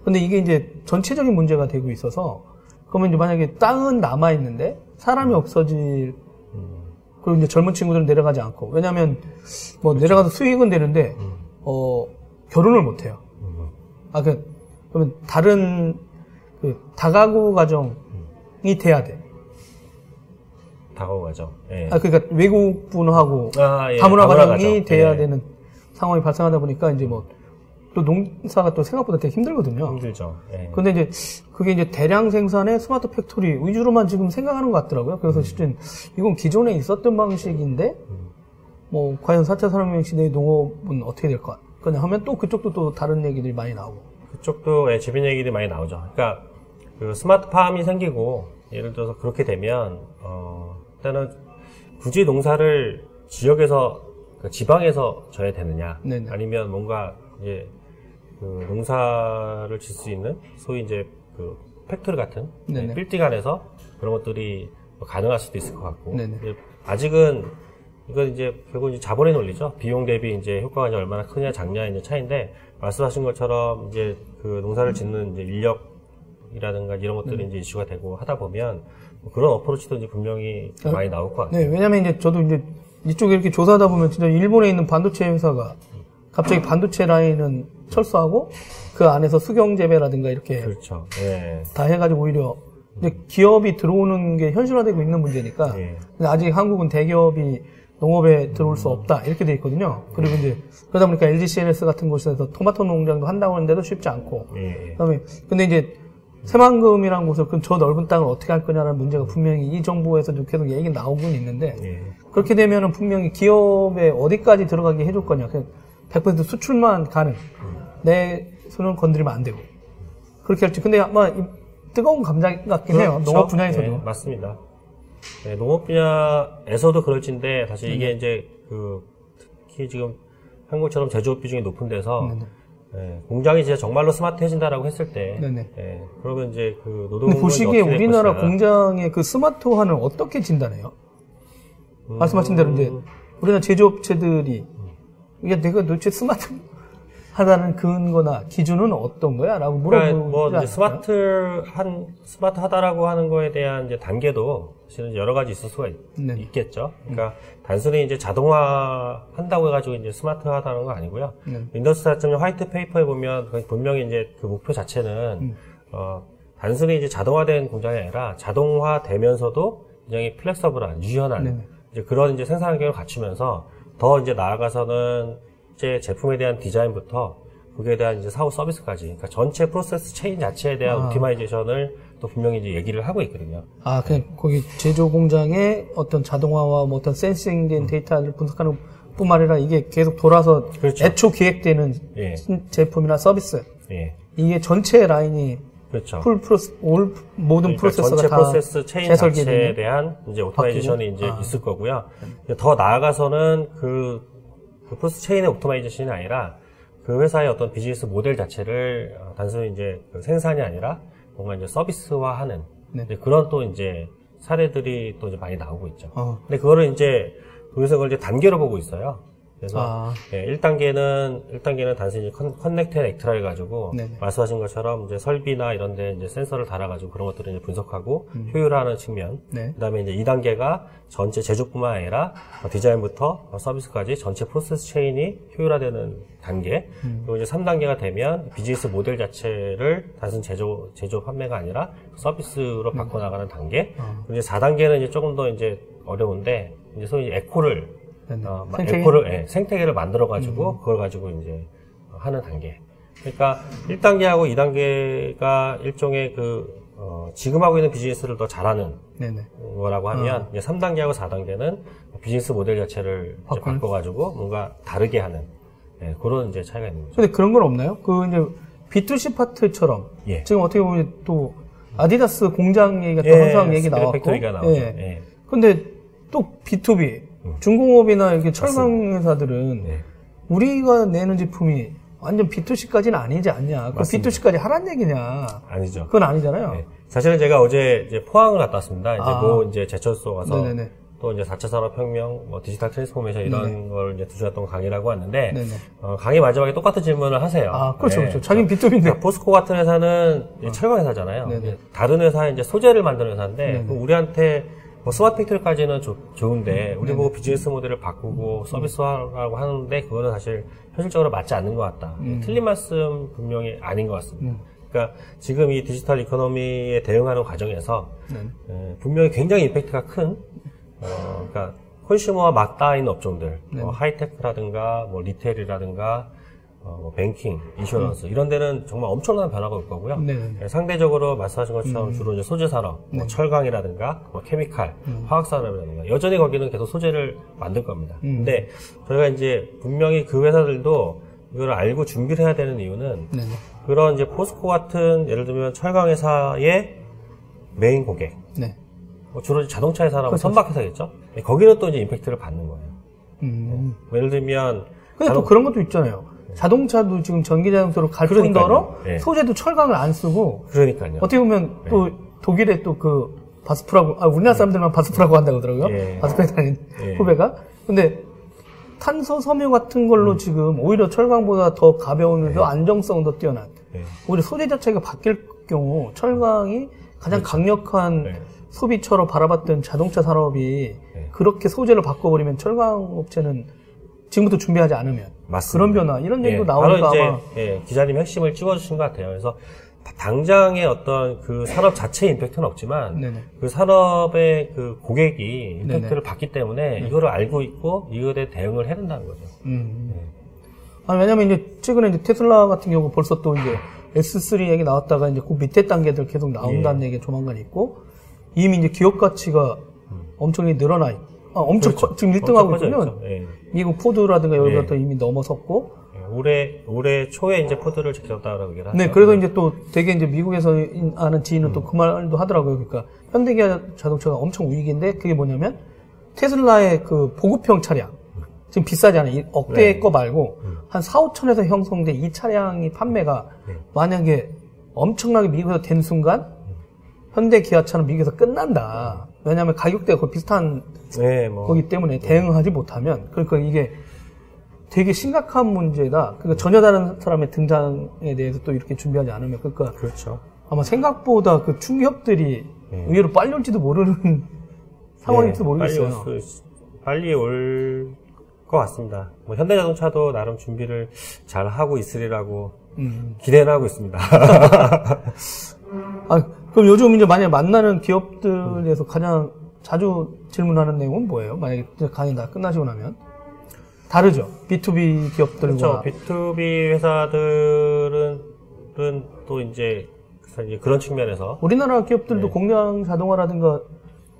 근데 이게 이제, 전체적인 문제가 되고 있어서, 그러면 이제 만약에 땅은 남아있는데, 사람이 없어질, 그리고 이제 젊은 친구들은 내려가지 않고, 왜냐면, 뭐, 그렇죠. 내려가서 수익은 되는데, 결혼을 못해요. 그러면 다른 그 다가구 가정이 돼야 돼. 다가구 가정. 예. 그러니까 외국 분하고 다문화 가정이 돼야 되는 상황이 발생하다 보니까 이제 뭐 또 농사가 또 생각보다 되게 힘들거든요. 힘들죠. 예. 근데 이제 그게 이제 대량 생산의 스마트 팩토리 위주로만 지금 생각하는 것 같더라고요. 그래서 실은 이건 기존에 있었던 방식인데 뭐 과연 4차 산업혁명 시대의 농업은 어떻게 될 거냐 하면 또 그쪽도 또 다른 얘기들이 많이 나오고. 그쪽도 재밌는 얘기들이 많이 나오죠. 그러니까 그 스마트팜이 생기고 예를 들어서 그렇게 되면 일단은 굳이 농사를 지역에서 그러니까 지방에서 져야 되느냐, 아니면 뭔가 이제 그 농사를 질 수 있는 소위 이제 그 팩토리 같은 빌딩 안에서 그런 것들이 가능할 수도 있을 것 같고 아직은 이건 이제 결국 이제 자본의 논리죠. 비용 대비 이제 효과가 이제 얼마나 크냐 작냐 이제 차이인데. 말씀하신 것처럼 이제 그 농사를 짓는 이제 인력이라든가 이런 것들이 이제 이슈가 되고 하다 보면 뭐 그런 어프로치도 이제 분명히 많이 나올 것 같아요. 네, 왜냐면 이제 저도 이제 이쪽에 이렇게 조사하다 보면 진짜 일본에 있는 반도체 회사가 갑자기 반도체 라인은 철수하고 그 안에서 수경 재배라든가 이렇게 그렇죠. 예. 다 해가지고 오히려 근데 기업이 들어오는 게 현실화되고 있는 문제니까 예. 근데 아직 한국은 대기업이 농업에 들어올 수 없다 이렇게 돼 있거든요. 그리고 이제 그러다 보니까 LG CNS 같은 곳에서 토마토 농장도 한다고 하는데도 쉽지 않고 예. 그다음에 근데 이제 새만금이라는 곳을 그 저 넓은 땅을 어떻게 할 거냐라는 문제가 분명히 이 정부에서도 계속 얘기 나오고는 있는데 예. 그렇게 되면은 분명히 기업에 어디까지 들어가게 해줄 거냐. 그냥 100% 수출만 가능. 내 손은 건드리면 안 되고 그렇게 할지. 근데 아마 뜨거운 감자 같긴 해요. 그렇죠? 농업 분야에서도 네, 맞습니다. 네, 농업 분야에서도 그럴진데 사실 이게 이제 그 특히 지금 한국처럼 제조업 비중이 높은 데서 네, 공장이 진짜 정말로 스마트해진다라고 했을 때 네, 그러면 이제 그 노동력이 보시기에 우리나라 공장의 그 스마트화는 어떻게 진단해요? 말씀하신 대로 이제 우리나라 제조업체들이 이게 내가 도대체 스마트하다는 근거나 기준은 어떤 거야? 라고 물어보는 거죠. 그러니까 뭐 스마트하다라고 하는 거에 대한 이제 단계도 사실은 여러 가지 있을 수가 있겠죠. 그러니까 단순히 이제 자동화 한다고 해가지고 이제 스마트하다는 건 아니고요. 인더스트 4.0 화이트 페이퍼에 보면 분명히 이제 그 목표 자체는 단순히 이제 자동화된 공장이 아니라 자동화되면서도 굉장히 플렉서블한, 유연한 이제 그런 이제 생산 환경을 갖추면서 더 이제 나아가서는 이제 제품에 대한 디자인부터 거기에 대한 이제 사후 서비스까지, 그러니까 전체 프로세스 체인 자체에 대한 옵티마이제이션을 또 분명히 이제 얘기를 하고 있거든요. 아, 그냥 거기 제조 공장의 어떤 자동화와 뭐 어떤 센싱된 데이터를 분석하는 뿐만 아니라 이게 계속 돌아서 그렇죠. 애초 기획되는 예. 제품이나 서비스 예. 이게 전체 라인이 그렇죠. 풀 프로세스, 올 모든 그러니까 프로세스가 전체 다 프로세스 체인 자체에 대한 이제 옵티마이제이션이 이제 있을 거고요. 더 나아가서는 그 프로세스 체인의 옵티마이제이션이 아니라 그 회사의 어떤 비즈니스 모델 자체를 단순히 이제 생산이 아니라 뭔가 이제 서비스화하는 그런 또 이제 사례들이 또 이제 많이 나오고 있죠. 근데 그거를 이제 거기서 그걸 이제 단계로 보고 있어요. 그래서 네, 1단계는 단순히 커넥트 앤 액트라 해가지고 말씀하신 것처럼 이제 설비나 이런데 이제 센서를 달아가지고 그런 것들을 이제 분석하고 효율화하는 측면. 그다음에 이제 2단계가 전체 제조뿐만 아니라 디자인부터 서비스까지 전체 프로세스 체인이 효율화되는 단계. 그리고 이제 3단계가 되면 비즈니스 모델 자체를 단순 제조 판매가 아니라 서비스로 바꿔나가는 단계. 그리고 이제 4단계는 이제 조금 더 이제 어려운데 이제 소위 에코를 생태계를 만들어가지고, 그걸 가지고 이제 하는 단계. 그러니까 1단계하고 2단계가 일종의 지금 하고 있는 비즈니스를 더 잘하는 거라고 하면, 이제 3단계하고 4단계는 비즈니스 모델 자체를 바꿔가지고 뭔가 다르게 하는, 예, 그런 이제 차이가 있는 거죠. 근데 그런 건 없나요? 이제 B2C 파트처럼, 예. 지금 어떻게 보면 또 아디다스 공장 얘기가 또 항상 얘기 나왔고, 팩토리가 나오죠. 예. 근데 또 B2B, 중공업이나 이렇게 철강 회사들은 우리가 내는 제품이 완전 B2C까지는 아니지 않냐. 그 B2C까지 하란 얘기냐. 아니죠. 그건 아니잖아요. 네. 사실은 제가 어제 이제 포항을 갔다 왔습니다. 이제 이제 제철소 가서 또 이제 4차 산업혁명, 뭐 디지털 트랜스포메이션 이런 걸 이제 두 시간 동안 강의를 하고 왔는데, 강의 마지막에 똑같은 질문을 하세요. 아, 그렇죠, 그렇죠. 자기는 B2B인데. 포스코 같은 회사는 철강 회사잖아요. 다른 회사는 이제 소재를 만드는 회사인데, 우리한테 뭐 스마트 팩토리까지는 좋은데 우리 보고 비즈니스 모델을 바꾸고 서비스화라고 하는데 그거는 사실 현실적으로 맞지 않는 것 같다. 틀린 말씀 분명히 아닌 것 같습니다. 그러니까 지금 이 디지털 이코노미에 대응하는 과정에서 분명히 굉장히 임팩트가 큰 그러니까 컨슈머와 맞닿아있는 업종들, 뭐 하이테크라든가 뭐 리테일이라든가 뭐 뱅킹, 인슈런스 이런 데는 정말 엄청난 변화가 올 거고요. 상대적으로 말씀하신 것처럼 주로 이제 소재 산업, 뭐 철강이라든가 뭐 케미칼, 화학 산업이라든가 여전히 거기는 계속 소재를 만들 겁니다. 근데 저희가 이제 분명히 그 회사들도 이걸 알고 준비를 해야 되는 이유는 그런 이제 포스코 같은 예를 들면 철강 회사의 메인 고객, 뭐 주로 자동차 회사라고 선박 회사겠죠. 거기는 또 이제 임팩트를 받는 거예요. 뭐 예를 들면 근데 또 그런 것도 있잖아요. 자동차도 지금 전기자동차로 갈 뿐더러 소재도 철강을 안 쓰고 그러니까요. 어떻게 보면 또 독일에 또 그 바스프라고 우리나라 사람들만 바스프라고 한다고 하더라고요. 바스프에 다닌 후배가. 근데 탄소 섬유 같은 걸로 지금 오히려 철강보다 더 가벼우면서 안정성도 뛰어난 오히려 소재 자체가 바뀔 경우 철강이 가장 강력한 소비처로 바라봤던 자동차 산업이 그렇게 소재를 바꿔버리면 철강 업체는 지금부터 준비하지 않으면 맞습니다. 그런 변화, 이런 얘기도 나오니까. 바로 이제 기자님 핵심을 찍어주신 것 같아요. 그래서 당장의 어떤 그 산업 자체의 임팩트는 없지만 네네. 그 산업의 그 고객이 임팩트를 네네. 받기 때문에 네네. 이거를 알고 있고 이거에 대응을 해야 된다는 거죠. 아니, 왜냐면 이제 최근에 이제 테슬라 같은 경우 벌써 또 이제 S3 얘기 나왔다가 이제 그 밑에 단계들 계속 나온다는 얘기가 조만간 있고 이미 이제 기업 가치가 엄청나게 늘어나 있고 그렇죠. 지금 1등하고 있군요. 예. 미국 포드라든가 여기 같은 이미 넘어섰고 올해 초에 이제 포드를 제쳤다라고 얘기를 하죠. 네, 그래서 이제 또 되게 이제 미국에서 아는 지인은 또 그 말도 하더라고요. 그러니까 현대기아 자동차가 엄청 우익인데 그게 뭐냐면 테슬라의 그 보급형 차량 지금 비싸지 않아요. 억대의 거 말고 한 4,5천에서 형성된 이 차량이 판매가 만약에 엄청나게 미국에서 된 순간 현대기아차는 미국에서 끝난다. 왜냐하면 가격대가 거의 비슷한 거기 때문에 대응하지 못하면 그러니까 이게 되게 심각한 문제다. 그러니까 전혀 다른 사람의 등장에 대해서 또 이렇게 준비하지 않으면 그러니까 그렇죠. 아마 생각보다 그 충격들이 의외로 빨리 올지도 모르는 상황일지도 모르겠어요. 빨리 올 것 같습니다. 뭐 현대자동차도 나름 준비를 잘 하고 있으리라고 기대는 하고 있습니다. 아, 그럼 요즘 이제 만약에 만나는 기업들에서 가장 자주 질문하는 내용은 뭐예요? 만약에 강의 다 끝나시고 나면? 다르죠? B2B 기업들과. 그렇죠. B2B 회사들은 또 이제 그런 측면에서. 우리나라 기업들도 공장 자동화라든가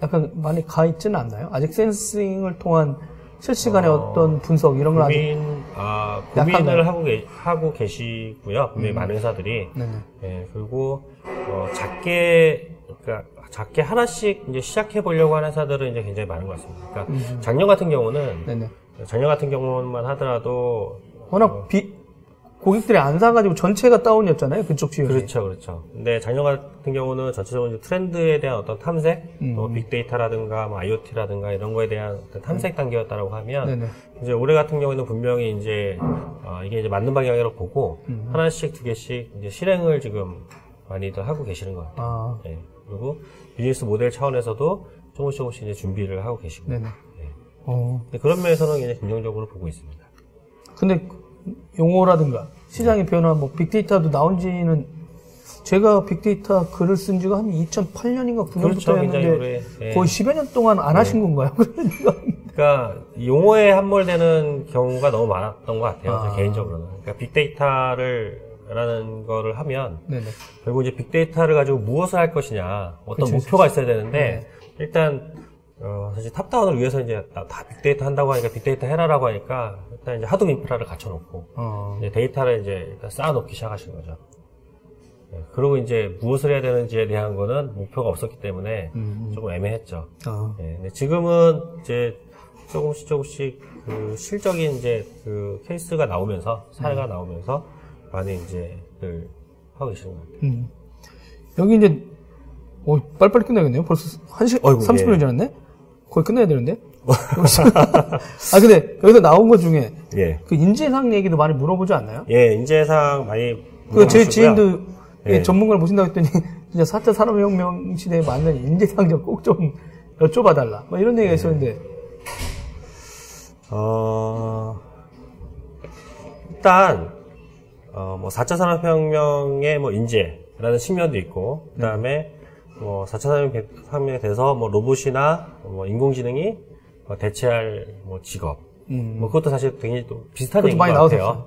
약간 많이 가 있지는 않나요? 아직 센싱을 통한 실시간의 어떤 분석 이런 걸 고민을 하고 계시고요. 많은 회사들이. 그리고 작게 하나씩 이제 시작해 보려고 하는 회사들은 이제 굉장히 많은 것 같습니다. 그러니까 작년 같은 경우만 하더라도 워낙 고객들이 안 사가지고 전체가 다운이었잖아요. 그쪽 지역이. 그렇죠. 근데 작년 같은 경우는 전체적으로 트렌드에 대한 어떤 탐색, 또 빅데이터라든가 뭐 IoT라든가 이런 거에 대한 어떤 탐색 단계였다라고 하면 이제 올해 같은 경우에는 분명히 이제 이게 이제 맞는 방향으로 보고 하나씩 두 개씩 이제 실행을 지금 많이들 하고 계시는 것 같아요. 그리고 비즈니스 모델 차원에서도 조금씩 이제 준비를 하고 계시고. 근데 그런 면에서는 굉장히 긍정적으로 보고 있습니다. 근데 용어라든가 시장의 변화, 뭐 빅데이터도 나온지는 제가 빅데이터 글을 쓴 지가 한 2008년인가 9년부터였는데 거의 10여 년 동안 안 하신 건가요? 그러니까 용어에 함몰되는 경우가 너무 많았던 것 같아요. 개인적으로는. 그러니까 빅데이터라는 거를 하면 결국 이제 빅데이터를 가지고 무엇을 할 것이냐, 어떤 목표가 있어야 되는데 일단 사실 탑다운을 위해서 이제 다 빅데이터 한다고 하니까 빅데이터 해라라고 하니까 일단 이제 하도 인프라를 갖춰놓고 이제 데이터를 이제 일단 쌓아놓기 시작하시는 거죠. 그리고 이제 무엇을 해야 되는지에 대한 거는 목표가 없었기 때문에 조금 애매했죠. 근데 지금은 이제 조금씩 그 실적인 이제 그 케이스가 나오면서 사례가 나오면서 많이 이제 하고 계시는 것 같아요. 여기 이제 빨리빨리 끝나겠네요. 벌써 1시간 30분이 지났네. 거의 끝내야 되는데? 아, 근데, 여기서 나온 것 중에, 그 인재상 얘기도 많이 물어보지 않나요? 인재상 많이 물어보시고요. 제 지인도 전문가를 모신다고 했더니, 진짜 4차 산업혁명 시대에 맞는 인재상 좀 꼭 좀 여쭤봐달라. 막 이런 얘기가 있었는데. 일단, 뭐, 4차 산업혁명의 뭐, 인재라는 측면도 있고, 그 다음에, 4차 산업혁명에 대해서 로봇이나 인공지능이 대체할 직업. 그것도 사실 굉장히 또 비슷한 얘기인 것 같아요.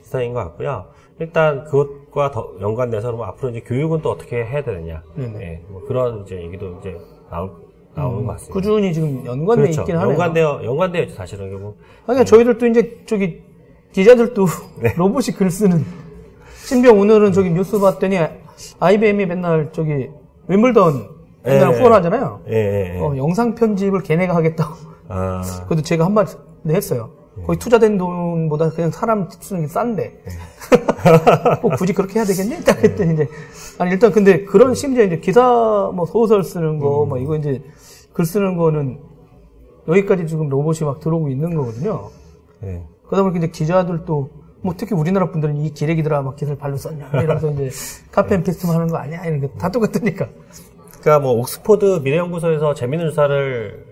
비슷한 얘기인 것 같고요. 일단 그것과 더 연관돼서 앞으로 이제 교육은 또 어떻게 해야 되느냐. 그런 이제 얘기도 이제 나오는 것 같습니다. 꾸준히 지금 연관되어 있긴 하네요. 연관되어 있죠, 사실은. 그러니까 저희들도 이제 저기 기자들도 로봇이 글 쓰는. 신병 오늘은 저기 뉴스 봤더니 IBM이 맨날 저기 웸블던 맨날 후원하잖아요. 영상 편집을 걔네가 하겠다고. 그래도 제가 한마디 했어요. 거의 투자된 돈보다 그냥 사람 쓰는 게 싼데. 뭐 굳이 그렇게 해야 되겠니? 딱 했더니 이제 아니 일단 근데 그런 심지어 이제 기사 뭐 소설 쓰는 거 뭐 이거 이제 글 쓰는 거는 여기까지 지금 로봇이 막 들어오고 있는 거거든요. 그러다 보니까 이제 기자들도 뭐 특히 우리나라 분들은 이 기레기들아 막 기사를 발로 썼냐 이러면서 이제 카피 앤 페이스트만 하는 거 아니야 이런 게 다 똑같으니까. 그러니까 뭐 옥스퍼드 미래연구소에서 재밌는 조사를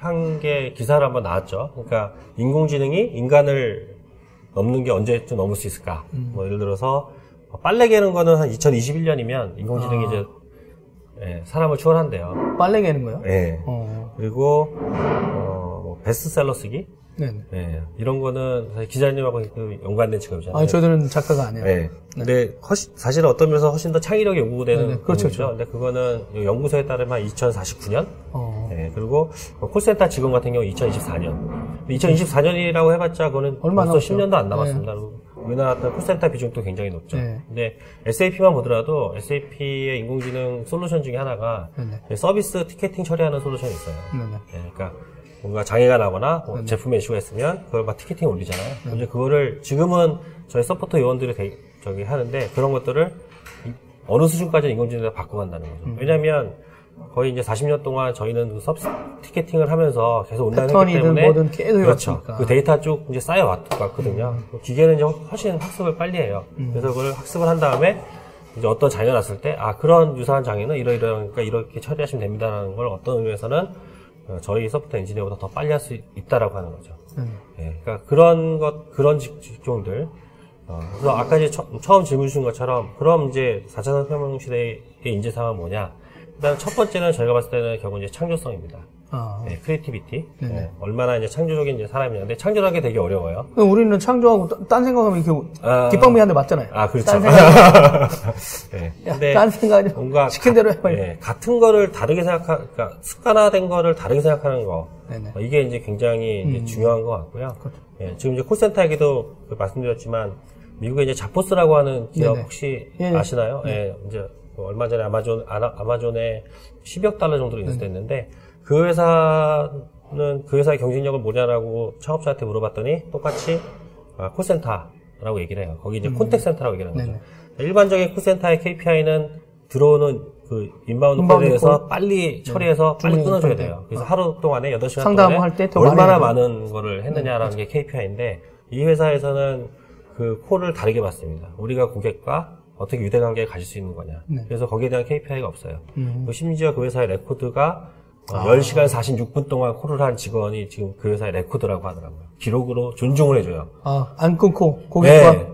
한 게 기사를 한번 나왔죠. 그러니까 인공지능이 인간을 넘는 게 언제쯤 넘을 수 있을까? 뭐 예를 들어서 빨래 개는 거는 한 2021년이면 인공지능이 이제 예, 사람을 추월한대요. 빨래 개는 거요? 예. 그리고 뭐 베스트셀러 쓰기. 네. 예. 이런 거는 사실 기자님하고 연관된 직업이잖아요. 아, 저희들은 작가가 아니에요. 예. 네. 근데 사실 어떤 면에서 훨씬 더 창의력이 요구되는 거죠. 그렇죠. 근데 그거는 연구소에 따르면 2049년. 예. 그리고 콜센터 직원 같은 경우 2024년. 2024년이라고 해봤자 그거는 얼마 벌써 10년도 안 남았습니다. 네. 우리나라 콜센터 비중도 굉장히 높죠. 네. 근데 SAP만 보더라도 SAP의 인공지능 솔루션 중에 하나가 네. 서비스 티켓팅 처리하는 솔루션이 있어요. 네. 네. 그러니까 뭔가 장애가 나거나 뭐 제품에 이슈가 있으면 그걸 막 티켓팅 올리잖아요. 이제 그거를 지금은 저희 서포터 요원들이 저기 하는데 그런 것들을 어느 수준까지 인공지능에서 바꿔간다는 거죠. 왜냐하면 거의 이제 40년 동안 저희는 그 서비스 티켓팅을 하면서 계속 온라인했기 때문에 뭐든 계속 그렇죠. 그 데이터 쭉 이제 쌓여왔거든요. 기계는 이제 훨씬 학습을 빨리 해요. 그래서 그걸 학습을 한 다음에 이제 어떤 장애가 났을 때 아 그런 유사한 장애는 이러이러니까 이렇게 처리하시면 됩니다라는 걸 어떤 의미에서는 저희 소프트 엔지니어보다 더 빨리 할 수 있다라고 하는 거죠. 예, 그러니까 그런 직종들. 그래서 아까 이제 처음 질문 주신 것처럼, 그럼 이제 4차 산업혁명 시대의 인재상은 뭐냐? 일단 첫 번째는 저희가 봤을 때는 결국 이제 창조성입니다. 예, 크리에이티비티. 예, 얼마나 이제 창조적인 이제 사람이냐. 근데 창조라는 게 되게 어려워요. 우리는 창조하고, 딴 생각하면 이렇게 뒷방문이 한 대 맞잖아요. 아, 그렇죠. 딴 생각. 네. 근데 딴 생각이 뭔가. 시킨 대로 해봐요. 네. 같은 거를 다르게 그러니까 습관화된 거를 다르게 생각하는 거. 네네. 이게 이제 굉장히 이제 중요한 것 같고요. 그렇죠. 예, 지금 이제 콜센터 얘기도 말씀드렸지만, 미국의 이제 자포스라고 하는 기업 네네. 혹시 네네. 아시나요? 네네. 예, 이제 얼마 전에 아마존에 10억 달러 정도로 인수됐는데, 그 회사는 그 회사의 경쟁력을 뭐냐라고 창업자한테 물어봤더니 똑같이 콜센터라고 얘기를 해요. 거기 이제 콘택센터라고 얘기를 하는 거죠. 네네. 일반적인 콜센터의 KPI는 들어오는 그 인바운드 콜에 대해서 빨리 처리해서 네. 빨리 끊어줘야 돼요. 그래서 하루 동안에 8시간 상담할 동안에 때 얼마나 많은 거를 했느냐라는 게 KPI인데 이 회사에서는 그 콜을 다르게 봤습니다. 우리가 고객과 어떻게 유대관계를 가질 수 있는 거냐. 네. 그래서 거기에 대한 KPI가 없어요. 심지어 그 회사의 레코드가 10시간 46분 동안 콜을 한 직원이 지금 그 회사의 레코드라고 하더라고요. 기록으로 존중을 해줘요. 아, 안 끊고, 고객과? 네.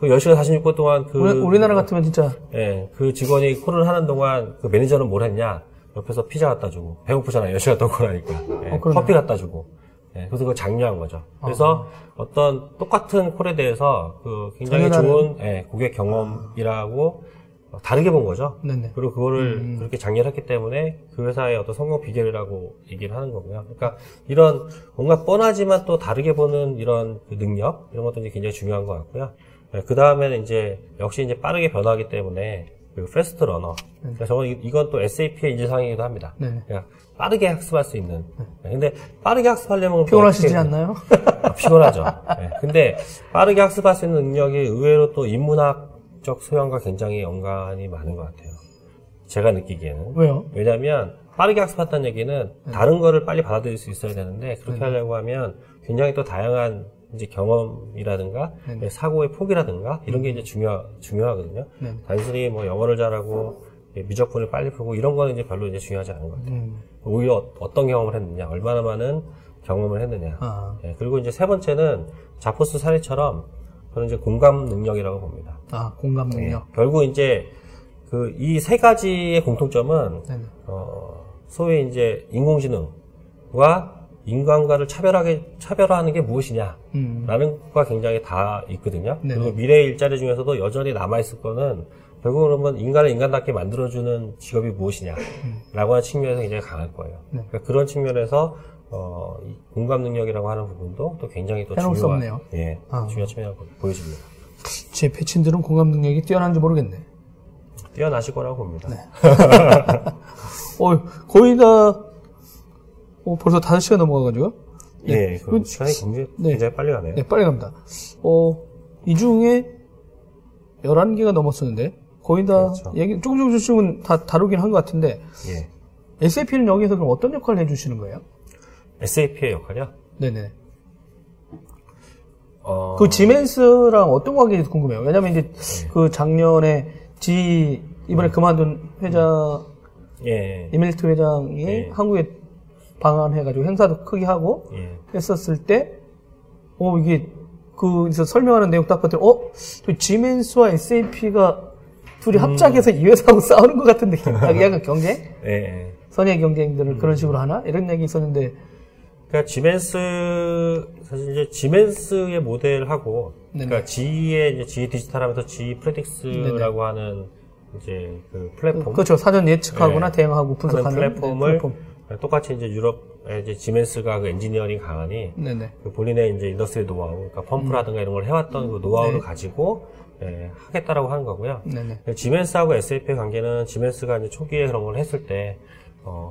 그 10시간 46분 동안 우리나라 같으면 진짜. 네. 그 직원이 콜을 하는 동안 그 매니저는 뭘 했냐. 옆에서 피자 갖다 주고. 배고프잖아요. 10시간 더 콜하니까. 네. 커피 갖다 주고. 네. 그래서 그걸 장려한 거죠. 그래서 어떤 똑같은 콜에 대해서 그 굉장히 좋은 네, 고객 경험이라고 다르게 본 거죠. 네네. 그리고 그거를 그렇게 장려했기 때문에 그 회사의 어떤 성공 비결이라고 얘기를 하는 거고요. 그러니까 이런 뭔가 뻔하지만 또 다르게 보는 이런 그 능력 이런 것도 이제 굉장히 중요한 것 같고요. 네, 그 다음에는 이제 역시 이제 빠르게 변화하기 때문에 패스트 러너. 그러니까 이건 또 SAP의 인재상이기도 합니다. 그러니까 빠르게 학습할 수 있는. 네, 근데 빠르게 학습하려면 피곤하시지 않나요? 피곤하죠. 네, 근데 빠르게 학습할 수 있는 능력이 의외로 또 인문학 소양과 굉장히 연관이 많은 것 같아요. 제가 느끼기에는. 왜요? 왜냐하면 빠르게 학습했다는 얘기는 다른 거를 빨리 받아들일 수 있어야 되는데 그렇게 하려고 하면 굉장히 또 다양한 이제 경험이라든가 사고의 폭이라든가 이런 게 이제 중요하거든요. 단순히 뭐 영어를 잘하고 미적분을 빨리 풀고 이런 거는 이제 별로 이제 중요하지 않은 것 같아요. 오히려 어떤 경험을 했느냐, 얼마나 많은 경험을 했느냐. 네, 그리고 이제 세 번째는 자포스 사례처럼 저는 이제 공감 능력이라고 봅니다. 아, 공감 능력. 네. 결국 이제 그 이 세 가지의 공통점은 소위 이제 인공지능과 인간과를 차별화하는 게 무엇이냐라는 것과 굉장히 다 있거든요. 네네. 그리고 미래의 일자리 중에서도 여전히 남아 있을 거는 결국 그러면 인간을 인간답게 만들어주는 직업이 무엇이냐라고 하는 측면에서 굉장히 강할 거예요. 네. 그러니까 그런 측면에서 공감 능력이라고 하는 부분도 또 굉장히 또 중요한, 예, 중요한 측면이라고 보여집니다. 제 패친들은 공감 능력이 뛰어난지 모르겠네. 뛰어나실 거라고 봅니다. 네. 거의 다, 벌써 5시간 넘어가가지고요. 네, 예, 그 시간이 굉장히 빨리 가네요. 네, 빨리 갑니다. 이 중에 11개가 넘었었는데, 거의 다, 그렇죠. 얘기, 조금씩은 다 다루긴 한 것 같은데, 예. SAP는 여기에서 그럼 어떤 역할을 해주시는 거예요? SAP의 역할이요? 네네. 그 지멘스랑 어떤 관계인지 궁금해요. 왜냐면 이제 그 작년에 GE 이번에 그만둔 회장 이멜트 회장이 한국에 방한해가지고 행사도 크게 하고 예. 했었을 때, 이게 그래서 설명하는 내용 딱 봤더니 지멘스와 SAP가 둘이 합작해서 이 회사로 싸우는 것 같은 느낌. 약간 경쟁? 예. 선의 경쟁들을 그런 식으로 하나? 이런 얘기 있었는데. 그러니까 지멘스 사실 이제 지멘스의 모델하고 네네. 그러니까 GE의 이제 GE 디지털하면서 GE 프레딕스라고 하는 이제 그 플랫폼. 그렇죠. 사전 예측하거나 네. 대응하고 분석하는 플랫폼. 똑같이 이제 유럽의 이제 지멘스가 그 엔지니어링 강하니 그 본인의 이제 인더스트리 노하우, 그러니까 펌프라든가 이런 걸 해왔던 그 노하우를 네. 가지고 예, 하겠다라고 하는 거고요. 네네. 지멘스하고 SAP의 관계는 지멘스가 이제 초기에 그런 걸 했을 때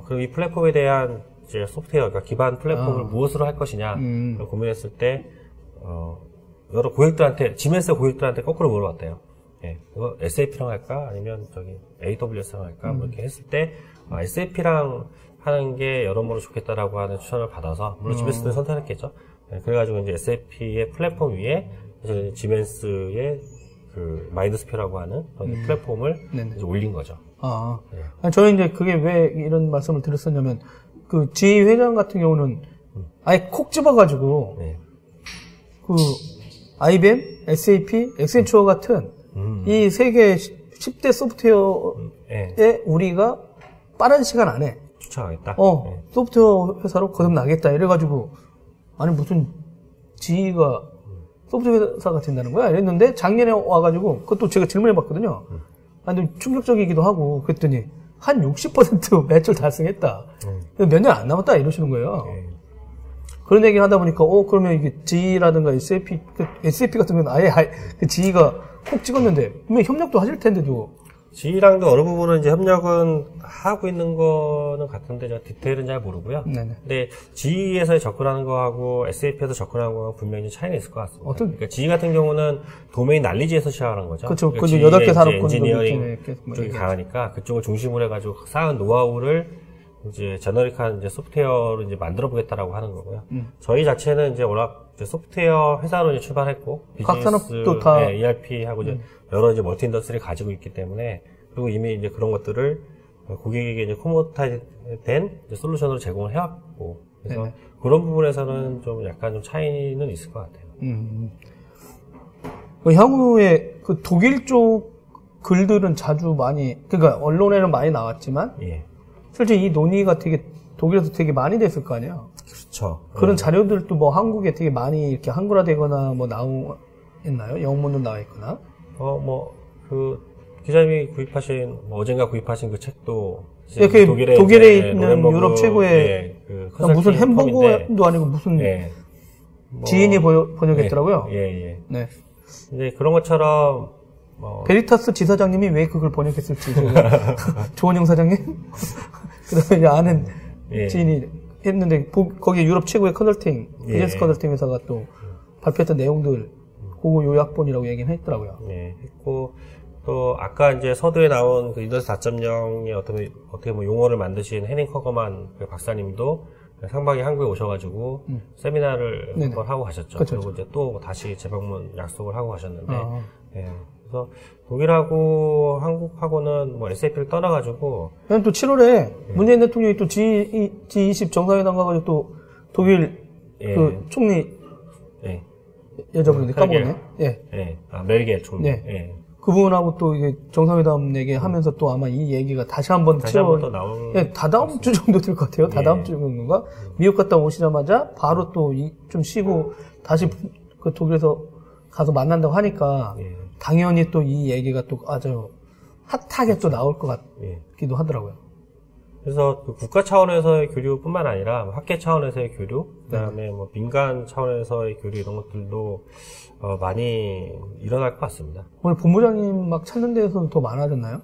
그리고 이 플랫폼에 대한 이제 소프트웨어, 그러니까 기반 플랫폼을 무엇으로 할 것이냐 고민했을 때 여러 고객들한테 지멘스 고객들한테 거꾸로 물어봤대요. 예, 이거 SAP랑 할까 아니면 저기 AWS랑 할까 뭐 이렇게 했을 때 SAP랑 하는 게 여러모로 좋겠다라고 하는 추천을 받아서 물론 지멘스는 선택했겠죠. 예, 그래가지고 이제 SAP의 플랫폼 위에 이제 지멘스의 그 마인드스피어라고 하는 플랫폼을 이제 올린 거죠. 아, 예. 아니, 저는 이제 그게 왜 이런 말씀을 드렸었냐면. 그, GE 회장 같은 경우는, 아예 콕 집어가지고, 네. 그, IBM, SAP, 엑센추어 같은, 이 세 개의 10대 소프트웨어에 네. 우리가 빠른 시간 안에, 쫓아가겠다. 네. 소프트웨어 회사로 거듭나겠다. 이래가지고, 아니, 무슨 GE가 소프트웨어 회사가 된다는 거야? 이랬는데, 작년에 와가지고, 그것도 제가 질문해봤거든요. 아니, 충격적이기도 하고, 그랬더니, 한 60% 매출 달성했다. 몇 년 안 남았다 이러시는 거예요. 그런 얘기를 하다 보니까 그러면 이게 GE라든가 SAP 같은 경우는 아예 GE가 콕 찍었는데 분명히 협력도 하실 텐데도 GE랑도 어느 부분은 이제 협력은 하고 있는 거는 같은데 제가 디테일은 잘 모르고요. 네네. 근데 GE에서 접근하는 거하고 SAP에서 접근하는 거하고 분명히 차이가 있을 것 같습니다. 그러니까 GE 같은 경우는 도메인 날리지에서 시작하는 거죠. 그렇죠. 그러니까 8개 산업군 엔지니어링 쪽이 강하니까 그쪽을 중심으로 해가지고 쌓은 노하우를 이제 제너릭한 이제 소프트웨어로 이제 만들어 보겠다라고 하는 거고요. 저희 자체는 이제 워낙 이제 소프트웨어 회사로 이제 출발했고 각 산업도 다 ERP하고 이제 여러 이제 멀티 인더스트리를 가지고 있기 때문에 그리고 이미 이제 그런 것들을 고객에게 이제 코모타이즈된 솔루션으로 제공을 해왔고 그래서 네네. 그런 부분에서는 좀 약간 좀 차이는 있을 것 같아요. 향후에 그 독일 쪽 글들은 자주 많이 그러니까 언론에는 많이 나왔지만. 예. 실제 이 논의가 되게 독일에서 되게 많이 됐을 거 아니야. 그렇죠. 그런 자료들도 뭐 한국에 되게 많이 이렇게 한글화되거나 뭐 나오겠나요? 영문으로 나와 있거나. 기자님이 구입하신 어젠가 구입하신 그 책도 예, 그 독일에 있는 유럽 최고의 예, 그 무슨 햄버거도 아니고 무슨 예, 지인이 번역했더라고요. 예. 네. 이제 그런 것처럼. 베리타스 지사장님이 왜 그걸 번역했을지 조원영 사장님 그다음에 아는 예. 지인이 했는데 거기에 유럽 최고의 컨설팅 비즈니스 예. 컨설팅 회사가 또 발표했던 내용들 그거 요약본이라고 얘기는 했더라고요. 네, 했고 또 아까 이제 서두에 나온 그 인더스 4.0의 어떻게 뭐 용어를 만드신 헤닝 커거만 그 박사님도 상반기 한국에 오셔가지고 세미나를 한번 하고 가셨죠. 그쵸, 그리고 이제 또 다시 재방문 약속을 하고 가셨는데. 예. 그래서 독일하고 한국하고는 뭐 SAP를 떠나가지고 그냥 또 7월에 문재인 대통령이 또 G20 정상회담 가가지고 또 독일 그 총리 여자분인데 까먹었네. 멜겔 총리. 그분하고 또 이게 정상회담 얘기하면서 또 아마 이 얘기가 다시 한번 7월 나올 다다음 주 정도 될 것 같아요. 다다음 주 정도인가? 미국 갔다 오시자마자 바로 또 좀 쉬고 다시 그 독일에서 가서 만난다고 하니까. 당연히 또 이 얘기가 또 아주 핫하게 그렇죠. 또 나올 것 같기도 하더라고요. 그래서 그 국가 차원에서의 교류뿐만 아니라 학계 차원에서의 교류, 그다음에 뭐 민간 차원에서의 교류 이런 것들도 많이 일어날 것 같습니다. 오늘 본부장님 막 찾는 데에서는 더 많아졌나요?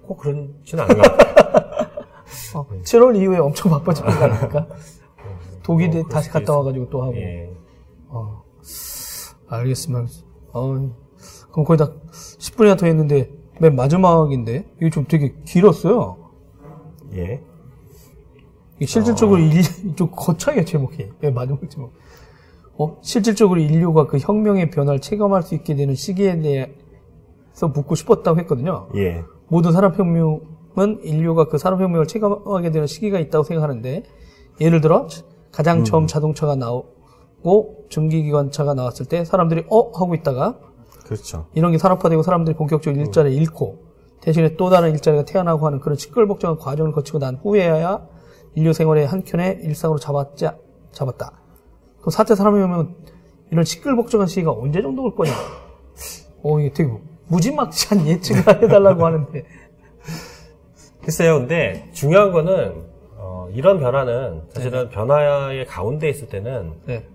꼭 그렇진 않은 것 같아요. 7월 이후에 엄청 바빠질 것 같으니까 독일에 다시 갔다 와가지고 또 하고. 예. 알겠습니다. 그럼 거의 다 10분이나 더 했는데, 맨 마지막인데, 이게 좀 되게 길었어요. 예. 실질적으로 좀 거창해요, 제목이. 맨 마지막 제목. 실질적으로 인류가 그 혁명의 변화를 체감할 수 있게 되는 시기에 대해서 묻고 싶었다고 했거든요. 예. 모든 산업혁명은 만큼은 인류가 그 산업혁명을 체감하게 되는 시기가 있다고 생각하는데, 예를 들어 가장 처음 자동차가 나오고 전기기관차가 나왔을 때 사람들이 하고 있다가, 그렇죠, 이런 게 산업화되고 사람들이 본격적으로 일자리를 잃고 대신에 또 다른 일자리가 태어나고 하는 그런 시끌벅적한 과정을 거치고 난 후에야 인류 생활의 한 켠에 일상으로 잡았다. 그럼 4차 산업혁명은 이런 시끌벅적한 시기가 언제 정도 올 거냐? 이게 되게 무지막지한 예측을 해달라고 하는데. 글쎄요, 근데 중요한 거는, 이런 변화는 사실은, 네, 변화의 가운데 있을 때는, 네,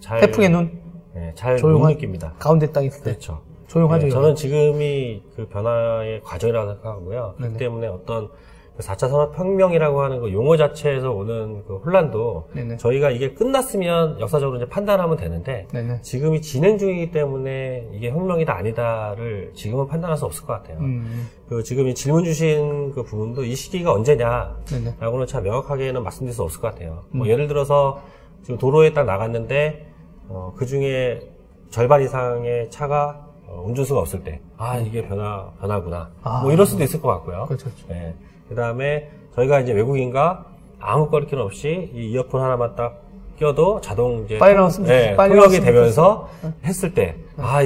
잘, 태풍의 눈? 네, 잘 못 느낍니다. 가운데 땅 있을 때. 그렇죠. 조용하죠. 네, 저는 지금이 그 변화의 과정이라고 생각하고요. 네네. 그렇기 때문에 어떤 4차 산업혁명이라고 하는 그 용어 자체에서 오는 그 혼란도, 네네, 저희가 이게 끝났으면 역사적으로 이제 판단하면 되는데, 네네, 지금이 진행 중이기 때문에 이게 혁명이다 아니다를 지금은 판단할 수 없을 것 같아요. 그 지금 이 질문 주신 그 부분도 이 시기가 언제냐라고는 참 명확하게는 말씀드릴 수 없을 것 같아요. 뭐 예를 들어서 지금 도로에 딱 나갔는데, 그 중에 절반 이상의 차가 운전수가 없을 때, 이게 변화구나. 뭐 이럴 수도 있을 것 같고요. 그렇죠. 네. 그 다음에 저희가 이제 외국인과 아무 거리낌 없이 이 이어폰 하나만 딱 껴도 자동 이제 통역이 되면서 했을 때,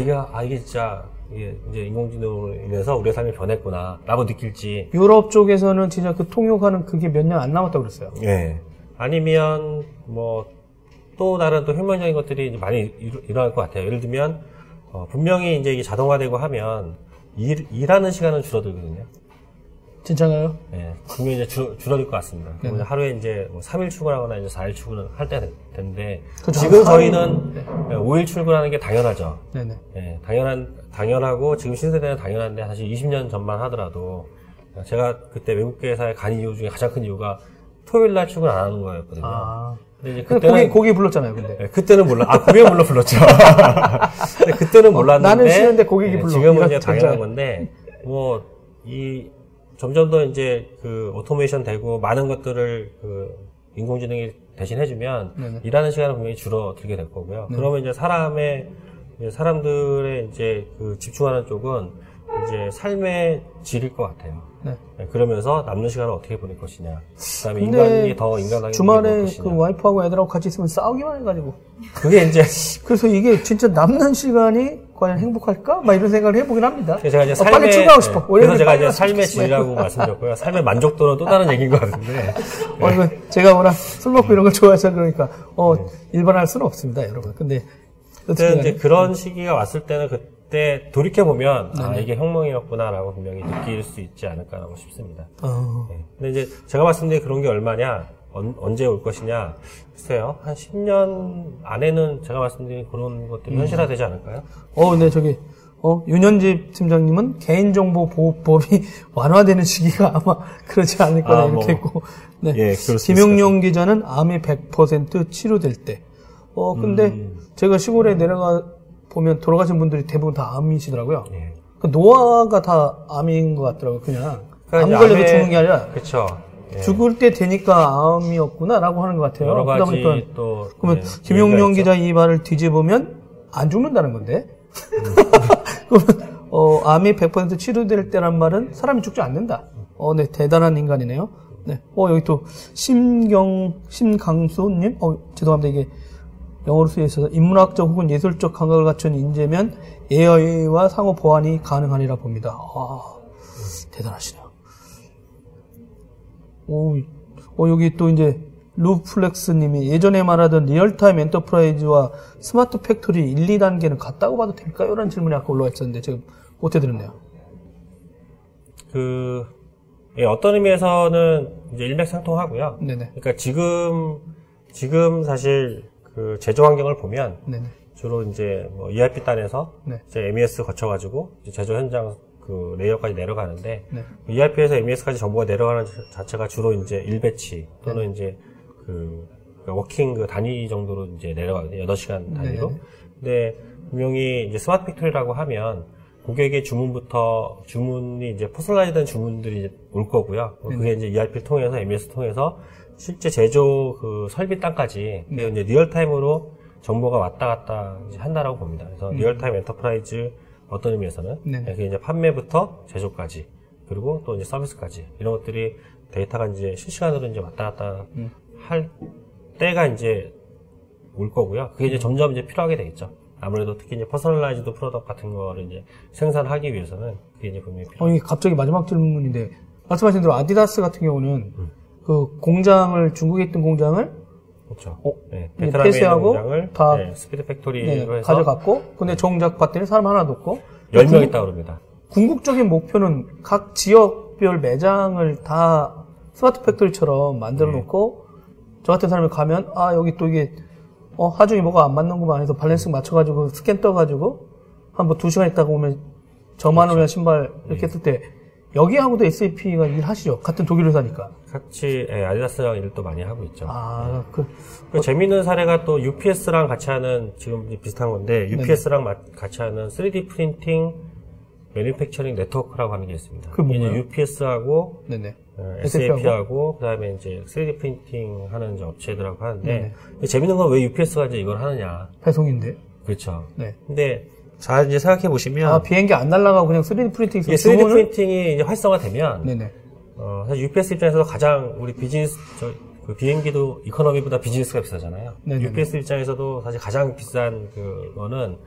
이게 진짜 이제 인공지능으로 인해서 우리의 삶이 변했구나라고 느낄지. 유럽 쪽에서는 진짜 그 통역하는 그게 몇 년 안 남았다고 그랬어요. 네. 아니면 뭐 또 다른 또 혁명적인 것들이 많이 일어날 것 같아요. 예를 들면, 분명히 이제 이게 자동화되고 하면 일하는 시간은 줄어들거든요. 진짜가요? 네. 분명히 이제 줄어들 것 같습니다. 네네. 하루에 이제 뭐 3일 출근하거나 이제 4일 출근을 할 때가 되는데, 그쵸, 지금 저희는, 네, 5일 출근하는 게 당연하죠. 네네. 네, 당연하고 지금 신세대는 당연한데, 사실 20년 전만 하더라도 제가 그때 외국 회사에 간 이유 중에 가장 큰 이유가 토요일 날 출근 안 하는 거였거든요. 근데 그때는 고개 불렀잖아요, 근데. 네, 그때는 몰라. 고개 물론 불렀죠. 근데 그때는 몰랐는데. 나는 쉬는데 고객이, 네, 불러. 지금은 이제 당연한 건데, 뭐, 점점 더 이제 그 오토메이션 되고 많은 것들을 그 인공지능이 대신해주면, 네네, 일하는 시간은 분명히 줄어들게 될 거고요. 네네. 그러면 이제 사람들의 이제 그 집중하는 쪽은 이제 삶의 질일 것 같아요. 네. 그러면서 남는 시간을 어떻게 보낼 것이냐. 그다음에 인간이 더 인간하게. 주말에 그 와이프하고 애들하고 같이 있으면 싸우기만 해가지고. 그게 이제. 그래서 이게 진짜 남는 시간이 과연 행복할까? 막 이런 생각을 해보긴 합니다. 제가 이제 삶의, 빨리 출근하고 싶어. 그래서 제가 이제 삶의 질이라고 말씀드렸고요. 삶의 만족도는 또 다른 얘기인 것 같은데. 네. 제가 워낙 술 먹고 이런 걸 좋아해서 그러니까, 네, 일반할 수는 없습니다, 여러분. 근데. 그때 이제 그런 시기가 왔을 때는 그때 돌이켜보면, 이게 혁명이었구나라고 분명히 느낄 수 있지 않을까라고 싶습니다. 네. 근데 이제 제가 봤을 때 그런 게 얼마냐, 언제 올 것이냐, 글쎄요, 한 10년 안에는 제가 말씀드린 그런 것들이 현실화되지 않을까요? 근데 저기, 윤현집 팀장님은 개인정보보호법이 완화되는 시기가 아마 그러지 않을 거다, 이렇게 했고. 네. 예, 김용룡 기자는 암이 100% 치료될 때. 근데 제가 시골에 내려가 보면 돌아가신 분들이 대부분 다 암이시더라고요. 예. 그러니까 노화가 다 암인 것 같더라고요, 그냥. 그러니까 암 걸려서 죽는 게 아니라. 그렇죠. 예. 죽을 때 되니까 암이었구나라고 하는 것 같아요. 여러 가지 그러다 보니까 또. 그러면, 네, 김용룡 기자 이 말을 뒤집으면 안 죽는다는 건데. 그러면, 암이 100% 치료될 때란 말은 사람이 죽지 않는다. 네, 대단한 인간이네요. 네. 여기 또, 심강수님? 죄송합니다. 이게 영어로 쓰여 있어서, 인문학적 혹은 예술적 감각을 갖춘 인재면 AI와 상호 보완이 가능하리라 봅니다. 대단하시네요. 여기 또 이제 루플렉스님이 예전에 말하던 리얼타임 엔터프라이즈와 스마트 팩토리 1, 2단계는 같다고 봐도 될까요? 라는 질문이 아까 올라와 있었는데 제가 못해드렸네요. 어떤 의미에서는 이제 일맥상통하고요. 네네. 그러니까 지금 사실 그 제조 환경을 보면, 네네, 주로 이제 뭐 ERP 단에서, 네, 이제 MES 거쳐가지고 이제 제조 현장 그 레이어까지 내려가는데, 네, ERP에서 MES까지 정보가 내려가는 자체가 주로 이제 일배치 또는, 네, 이제 그 워킹 그 단위 정도로 이제 내려가거든요. 8시간 단위로. 네네. 근데 분명히 이제 스마트 팩토리라고 하면 고객의 주문이 이제 퍼스널라이즈된 주문들이 이제 올 거고요. 네네. 그게 이제 ERP를 통해서 MES 통해서 실제 제조 그 설비 땅까지, 네, 이제 리얼타임으로 정보가 왔다 갔다 이제 한다라고 봅니다. 그래서 리얼타임 엔터프라이즈 어떤 의미에서는, 네, 이제 판매부터 제조까지 그리고 또 이제 서비스까지 이런 것들이 데이터가 이제 실시간으로 이제 왔다 갔다 할 때가 이제 올 거고요. 그게 이제 점점 이제 필요하게 되겠죠. 아무래도 특히 이제 퍼스널라이즈드 프로덕트 같은 거를 이제 생산하기 위해서는 그게 이제 분명히 필요해요. 이게 갑자기 마지막 질문인데 말씀하신 대로 아디다스 같은 경우는 그 공장을 중국에 있던 공장을 그렇죠. 네, 폐쇄하고 공장을, 다 네, 스피드 팩토리로 해서 가져갔고, 근데 정작 봤더니 사람 하나도 없고 10명 있다고 그럽니다. 궁극적인 목표는 각 지역별 매장을 다 스마트 팩토리처럼 만들어 놓고 네. 저 같은 사람이 가면 아 여기 또 이게 하중이 뭐가 안 맞는구만 해서 밸런스 맞춰가지고 스캔 떠가지고 한 뭐 2시간 있다가 오면 저만 오면 신발 이렇게 네. 했을 때 여기하고도 SAP가 일하시죠? 같은 독일 회사니까. 같이 예, 아디다스랑 일도 많이 하고 있죠. 아, 예. 그 재미있는 사례가 또 UPS랑 같이 하는 지금 비슷한 건데 UPS랑 같이 하는 3D 프린팅 매니팩처링 네트워크라고 하는 게 있습니다. 그 이제 UPS하고 SAP하고 그다음에 이제 3D 프린팅 하는 이제 업체들하고 하는데 재미있는 건 왜 UPS가 이제 이걸 하느냐? 배송인데. 그렇죠. 네. 근데 자, 이제 생각해 보시면. 아, 비행기 안 날아가고 그냥 3D 프린팅. 예, 3D 프린팅이 이제 활성화되면. 네네. 사실 UPS 입장에서도 가장 우리 비즈니스, 그 비행기도 이코노미보다 비즈니스가 비싸잖아요. 네네. UPS 입장에서도 사실 가장 비싼 그거는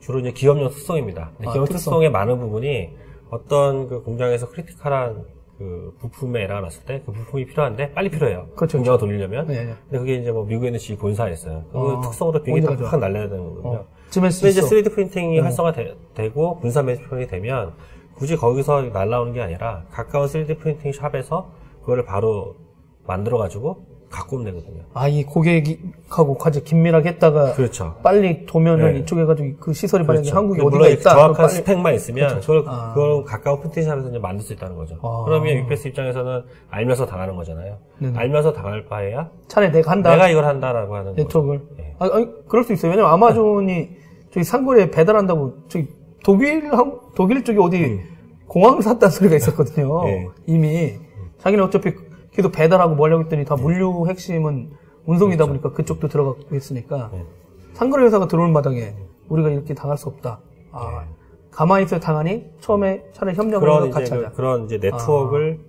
주로 이제 기업용 특성입니다. 아, 기업용 특성의 많은 부분이 어떤 그 공장에서 크리티컬한 그 부품에 에러가 났을 때 그 부품이 필요한데 빨리 필요해요. 그렇죠. 공장을 돌리려면. 네네. 근데 그게 이제 뭐 미국에 있는 GE 본사에 있어요. 그 특성으로 비행기 다 팍 날려야 되는 거거든요. 근데 이제 3D 프린팅이 활성화되고 분산 매니팩처링이 되면 굳이 거기서 날라오는 게 아니라 가까운 3D 프린팅 샵에서 그거를 바로 만들어가지고 갖고 오면 되거든요. 아, 이 고객하고 아주 긴밀하게 했다가 그렇죠. 빨리 도면을 네. 이쪽에 가지고 그 시설이 그렇죠. 만약에 한국에 어디가 있다. 정확한 빨리... 스펙만 있으면 그렇죠. 그걸 가까운 프린팅 샵에서 이제 만들 수 있다는 거죠. 아. 그러면 UPS 입장에서는 알면서 당하는 거잖아요. 네네. 알면서 당할 바에야 차라리 내가 한다. 내가 이걸 한다라고 하는 네트워크를. 네. 아니, 그럴 수 있어요. 왜냐면 아마존이 저기 산거리에 배달한다고 저기 독일 쪽에 어디 공항을 샀다는 소리가 있었거든요. 네. 이미 자기는 어차피 계속 배달하고 뭐 하려고 했더니 다 물류 핵심은 운송이다 그렇죠. 보니까 그쪽도 들어가고 했으니까 상거래 회사가 들어오는 마당에 우리가 이렇게 당할 수 없다. 아, 네. 가만히 있어야 당하니 처음에 차라리 협력을 해서 같이 하자. 그런 이제 네트워크를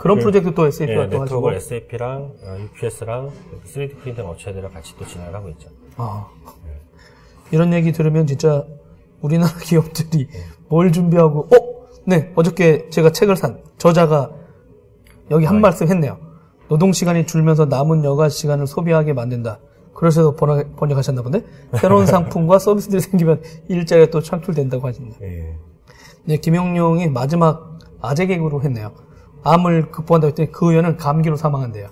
그런 프로젝트 또 SAP가 또 하시고 네트워크 SAP랑 UPS랑 3D 프린팅 업체들이랑 같이 또 진행을 하고 있죠. 아. 네. 이런 얘기 들으면 진짜 우리나라 기업들이 뭘 준비하고 네, 어저께 제가 책을 산 저자가 여기 한 말씀 했네요. 노동시간이 줄면서 남은 여가시간을 소비하게 만든다. 그래서 번역하셨나 본데? 새로운 상품과 서비스들이 생기면 일자리가 또 창출된다고 하십니다. 예. 네, 김영룡이 마지막 아재 개그로 했네요. 암을 극복한다고 했더니 그 의원은 감기로 사망한대요.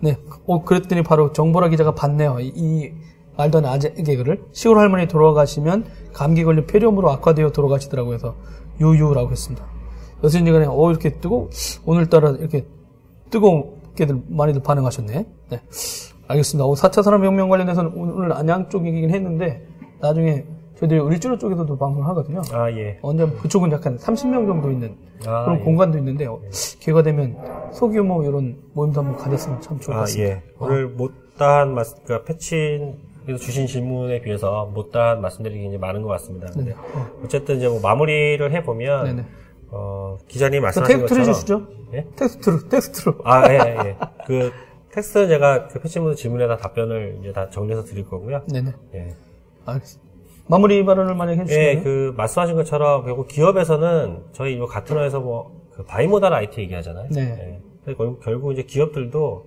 네, 그랬더니 바로 정보라 기자가 봤네요. 이 말도 안 아재 개그를. 시골 할머니 돌아가시면 감기 걸린 폐렴으로 악화되어 돌아가시더라고 해서 유유라고 했습니다. 여신이간에 이렇게 뜨고 오늘따라 이렇게 뜨겁게들 많이들 반응하셨네. 네, 알겠습니다. 4차 산업혁명 관련해서는 오늘 안양 쪽이긴 했는데 나중에 저희들이 을지로 쪽에서도 방송을 하거든요. 아 예. 언제 그쪽은 약간 30명 정도 있는 그런 공간도 있는데 기회가 되면 소규모 이런 모임도 한번 가졌으면 참 좋을 것 같습니다. 오늘 못다한 그러니까 패친 주신 질문에 비해서 못다한 말씀드리기 이제 많은 것 같습니다. 근데 어쨌든 이제 뭐 마무리를 해보면. 네네. 기자님 말씀하신 것처럼. 텍스트로 주시죠? 예? 텍스트로. 아, 예. 그, 텍스트는 제가 그 패치분들 질문에다 답변을 이제 다 정리해서 드릴 거고요. 네네. 예. 알겠습니다. 마무리 발언을 만약에 해주시면. 예, 그, 말씀하신 것처럼, 결국 기업에서는 저희 같은 회사에서 그 바이모달 IT 얘기하잖아요. 네. 예. 결국 이제 기업들도,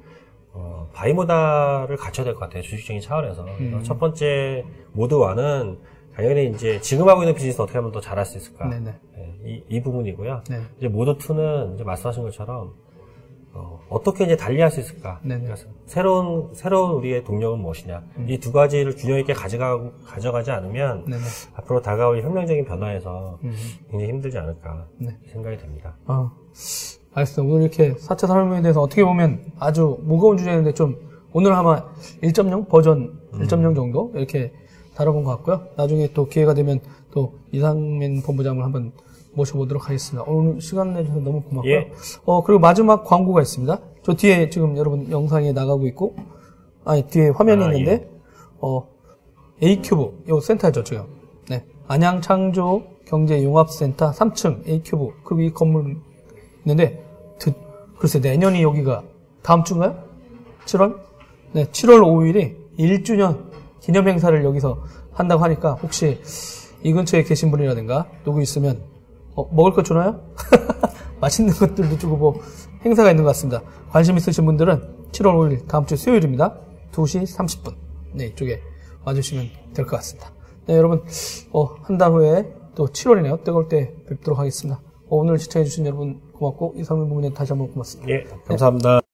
바이모달을 갖춰야 될 것 같아요. 주식적인 차원에서. 첫 번째 모드와는 당연히 이제 지금 하고 있는 비즈니스 어떻게 하면 더 잘할 수 있을까. 네네. 이 부분이고요. 네. 이제 모드2는 이제 말씀하신 것처럼, 어떻게 이제 달리할 수 있을까. 그러니까 새로운 우리의 동력은 무엇이냐. 이 두 가지를 균형 있게 가져가지 않으면, 네네. 앞으로 다가올 혁명적인 변화에서 굉장히 힘들지 않을까 생각이 됩니다. 알겠습니다. 오늘 이렇게 4차 산업혁명에 대해서 어떻게 보면 아주 무거운 주제인데 좀, 오늘 아마 1.0 버전 1.0 정도 이렇게 다뤄본 것 같고요. 나중에 또 기회가 되면 또 이상민 본부장을 한번 모셔보도록 하겠습니다. 오늘 시간 내주셔서 너무 고맙고요. 예. 그리고 마지막 광고가 있습니다. 저 뒤에 지금 여러분 영상이 나가고 있고, 뒤에 화면이 있는데, 예. A큐브, 요 센터죠, 지금. 네. 안양 창조 경제융합센터 3층 A큐브 그 위 건물 있는데 글쎄 내년이 여기가 다음 주인가요? 7월? 네, 7월 5일이 1주년 기념행사를 여기서 한다고 하니까 혹시 이 근처에 계신 분이라든가 누구 있으면 먹을 것 주나요? 맛있는 것들도 주고 뭐 행사가 있는 것 같습니다. 관심 있으신 분들은 7월 5일 다음 주 수요일입니다. 2시 30분 네, 이쪽에 와주시면 될 것 같습니다. 네, 여러분 한 달 후에 또 7월이네요. 뜨거울 때 뵙도록 하겠습니다. 오늘 시청해주신 여러분 고맙고, 이상민 부모님 다시 한번 고맙습니다. 예, 감사합니다. 네.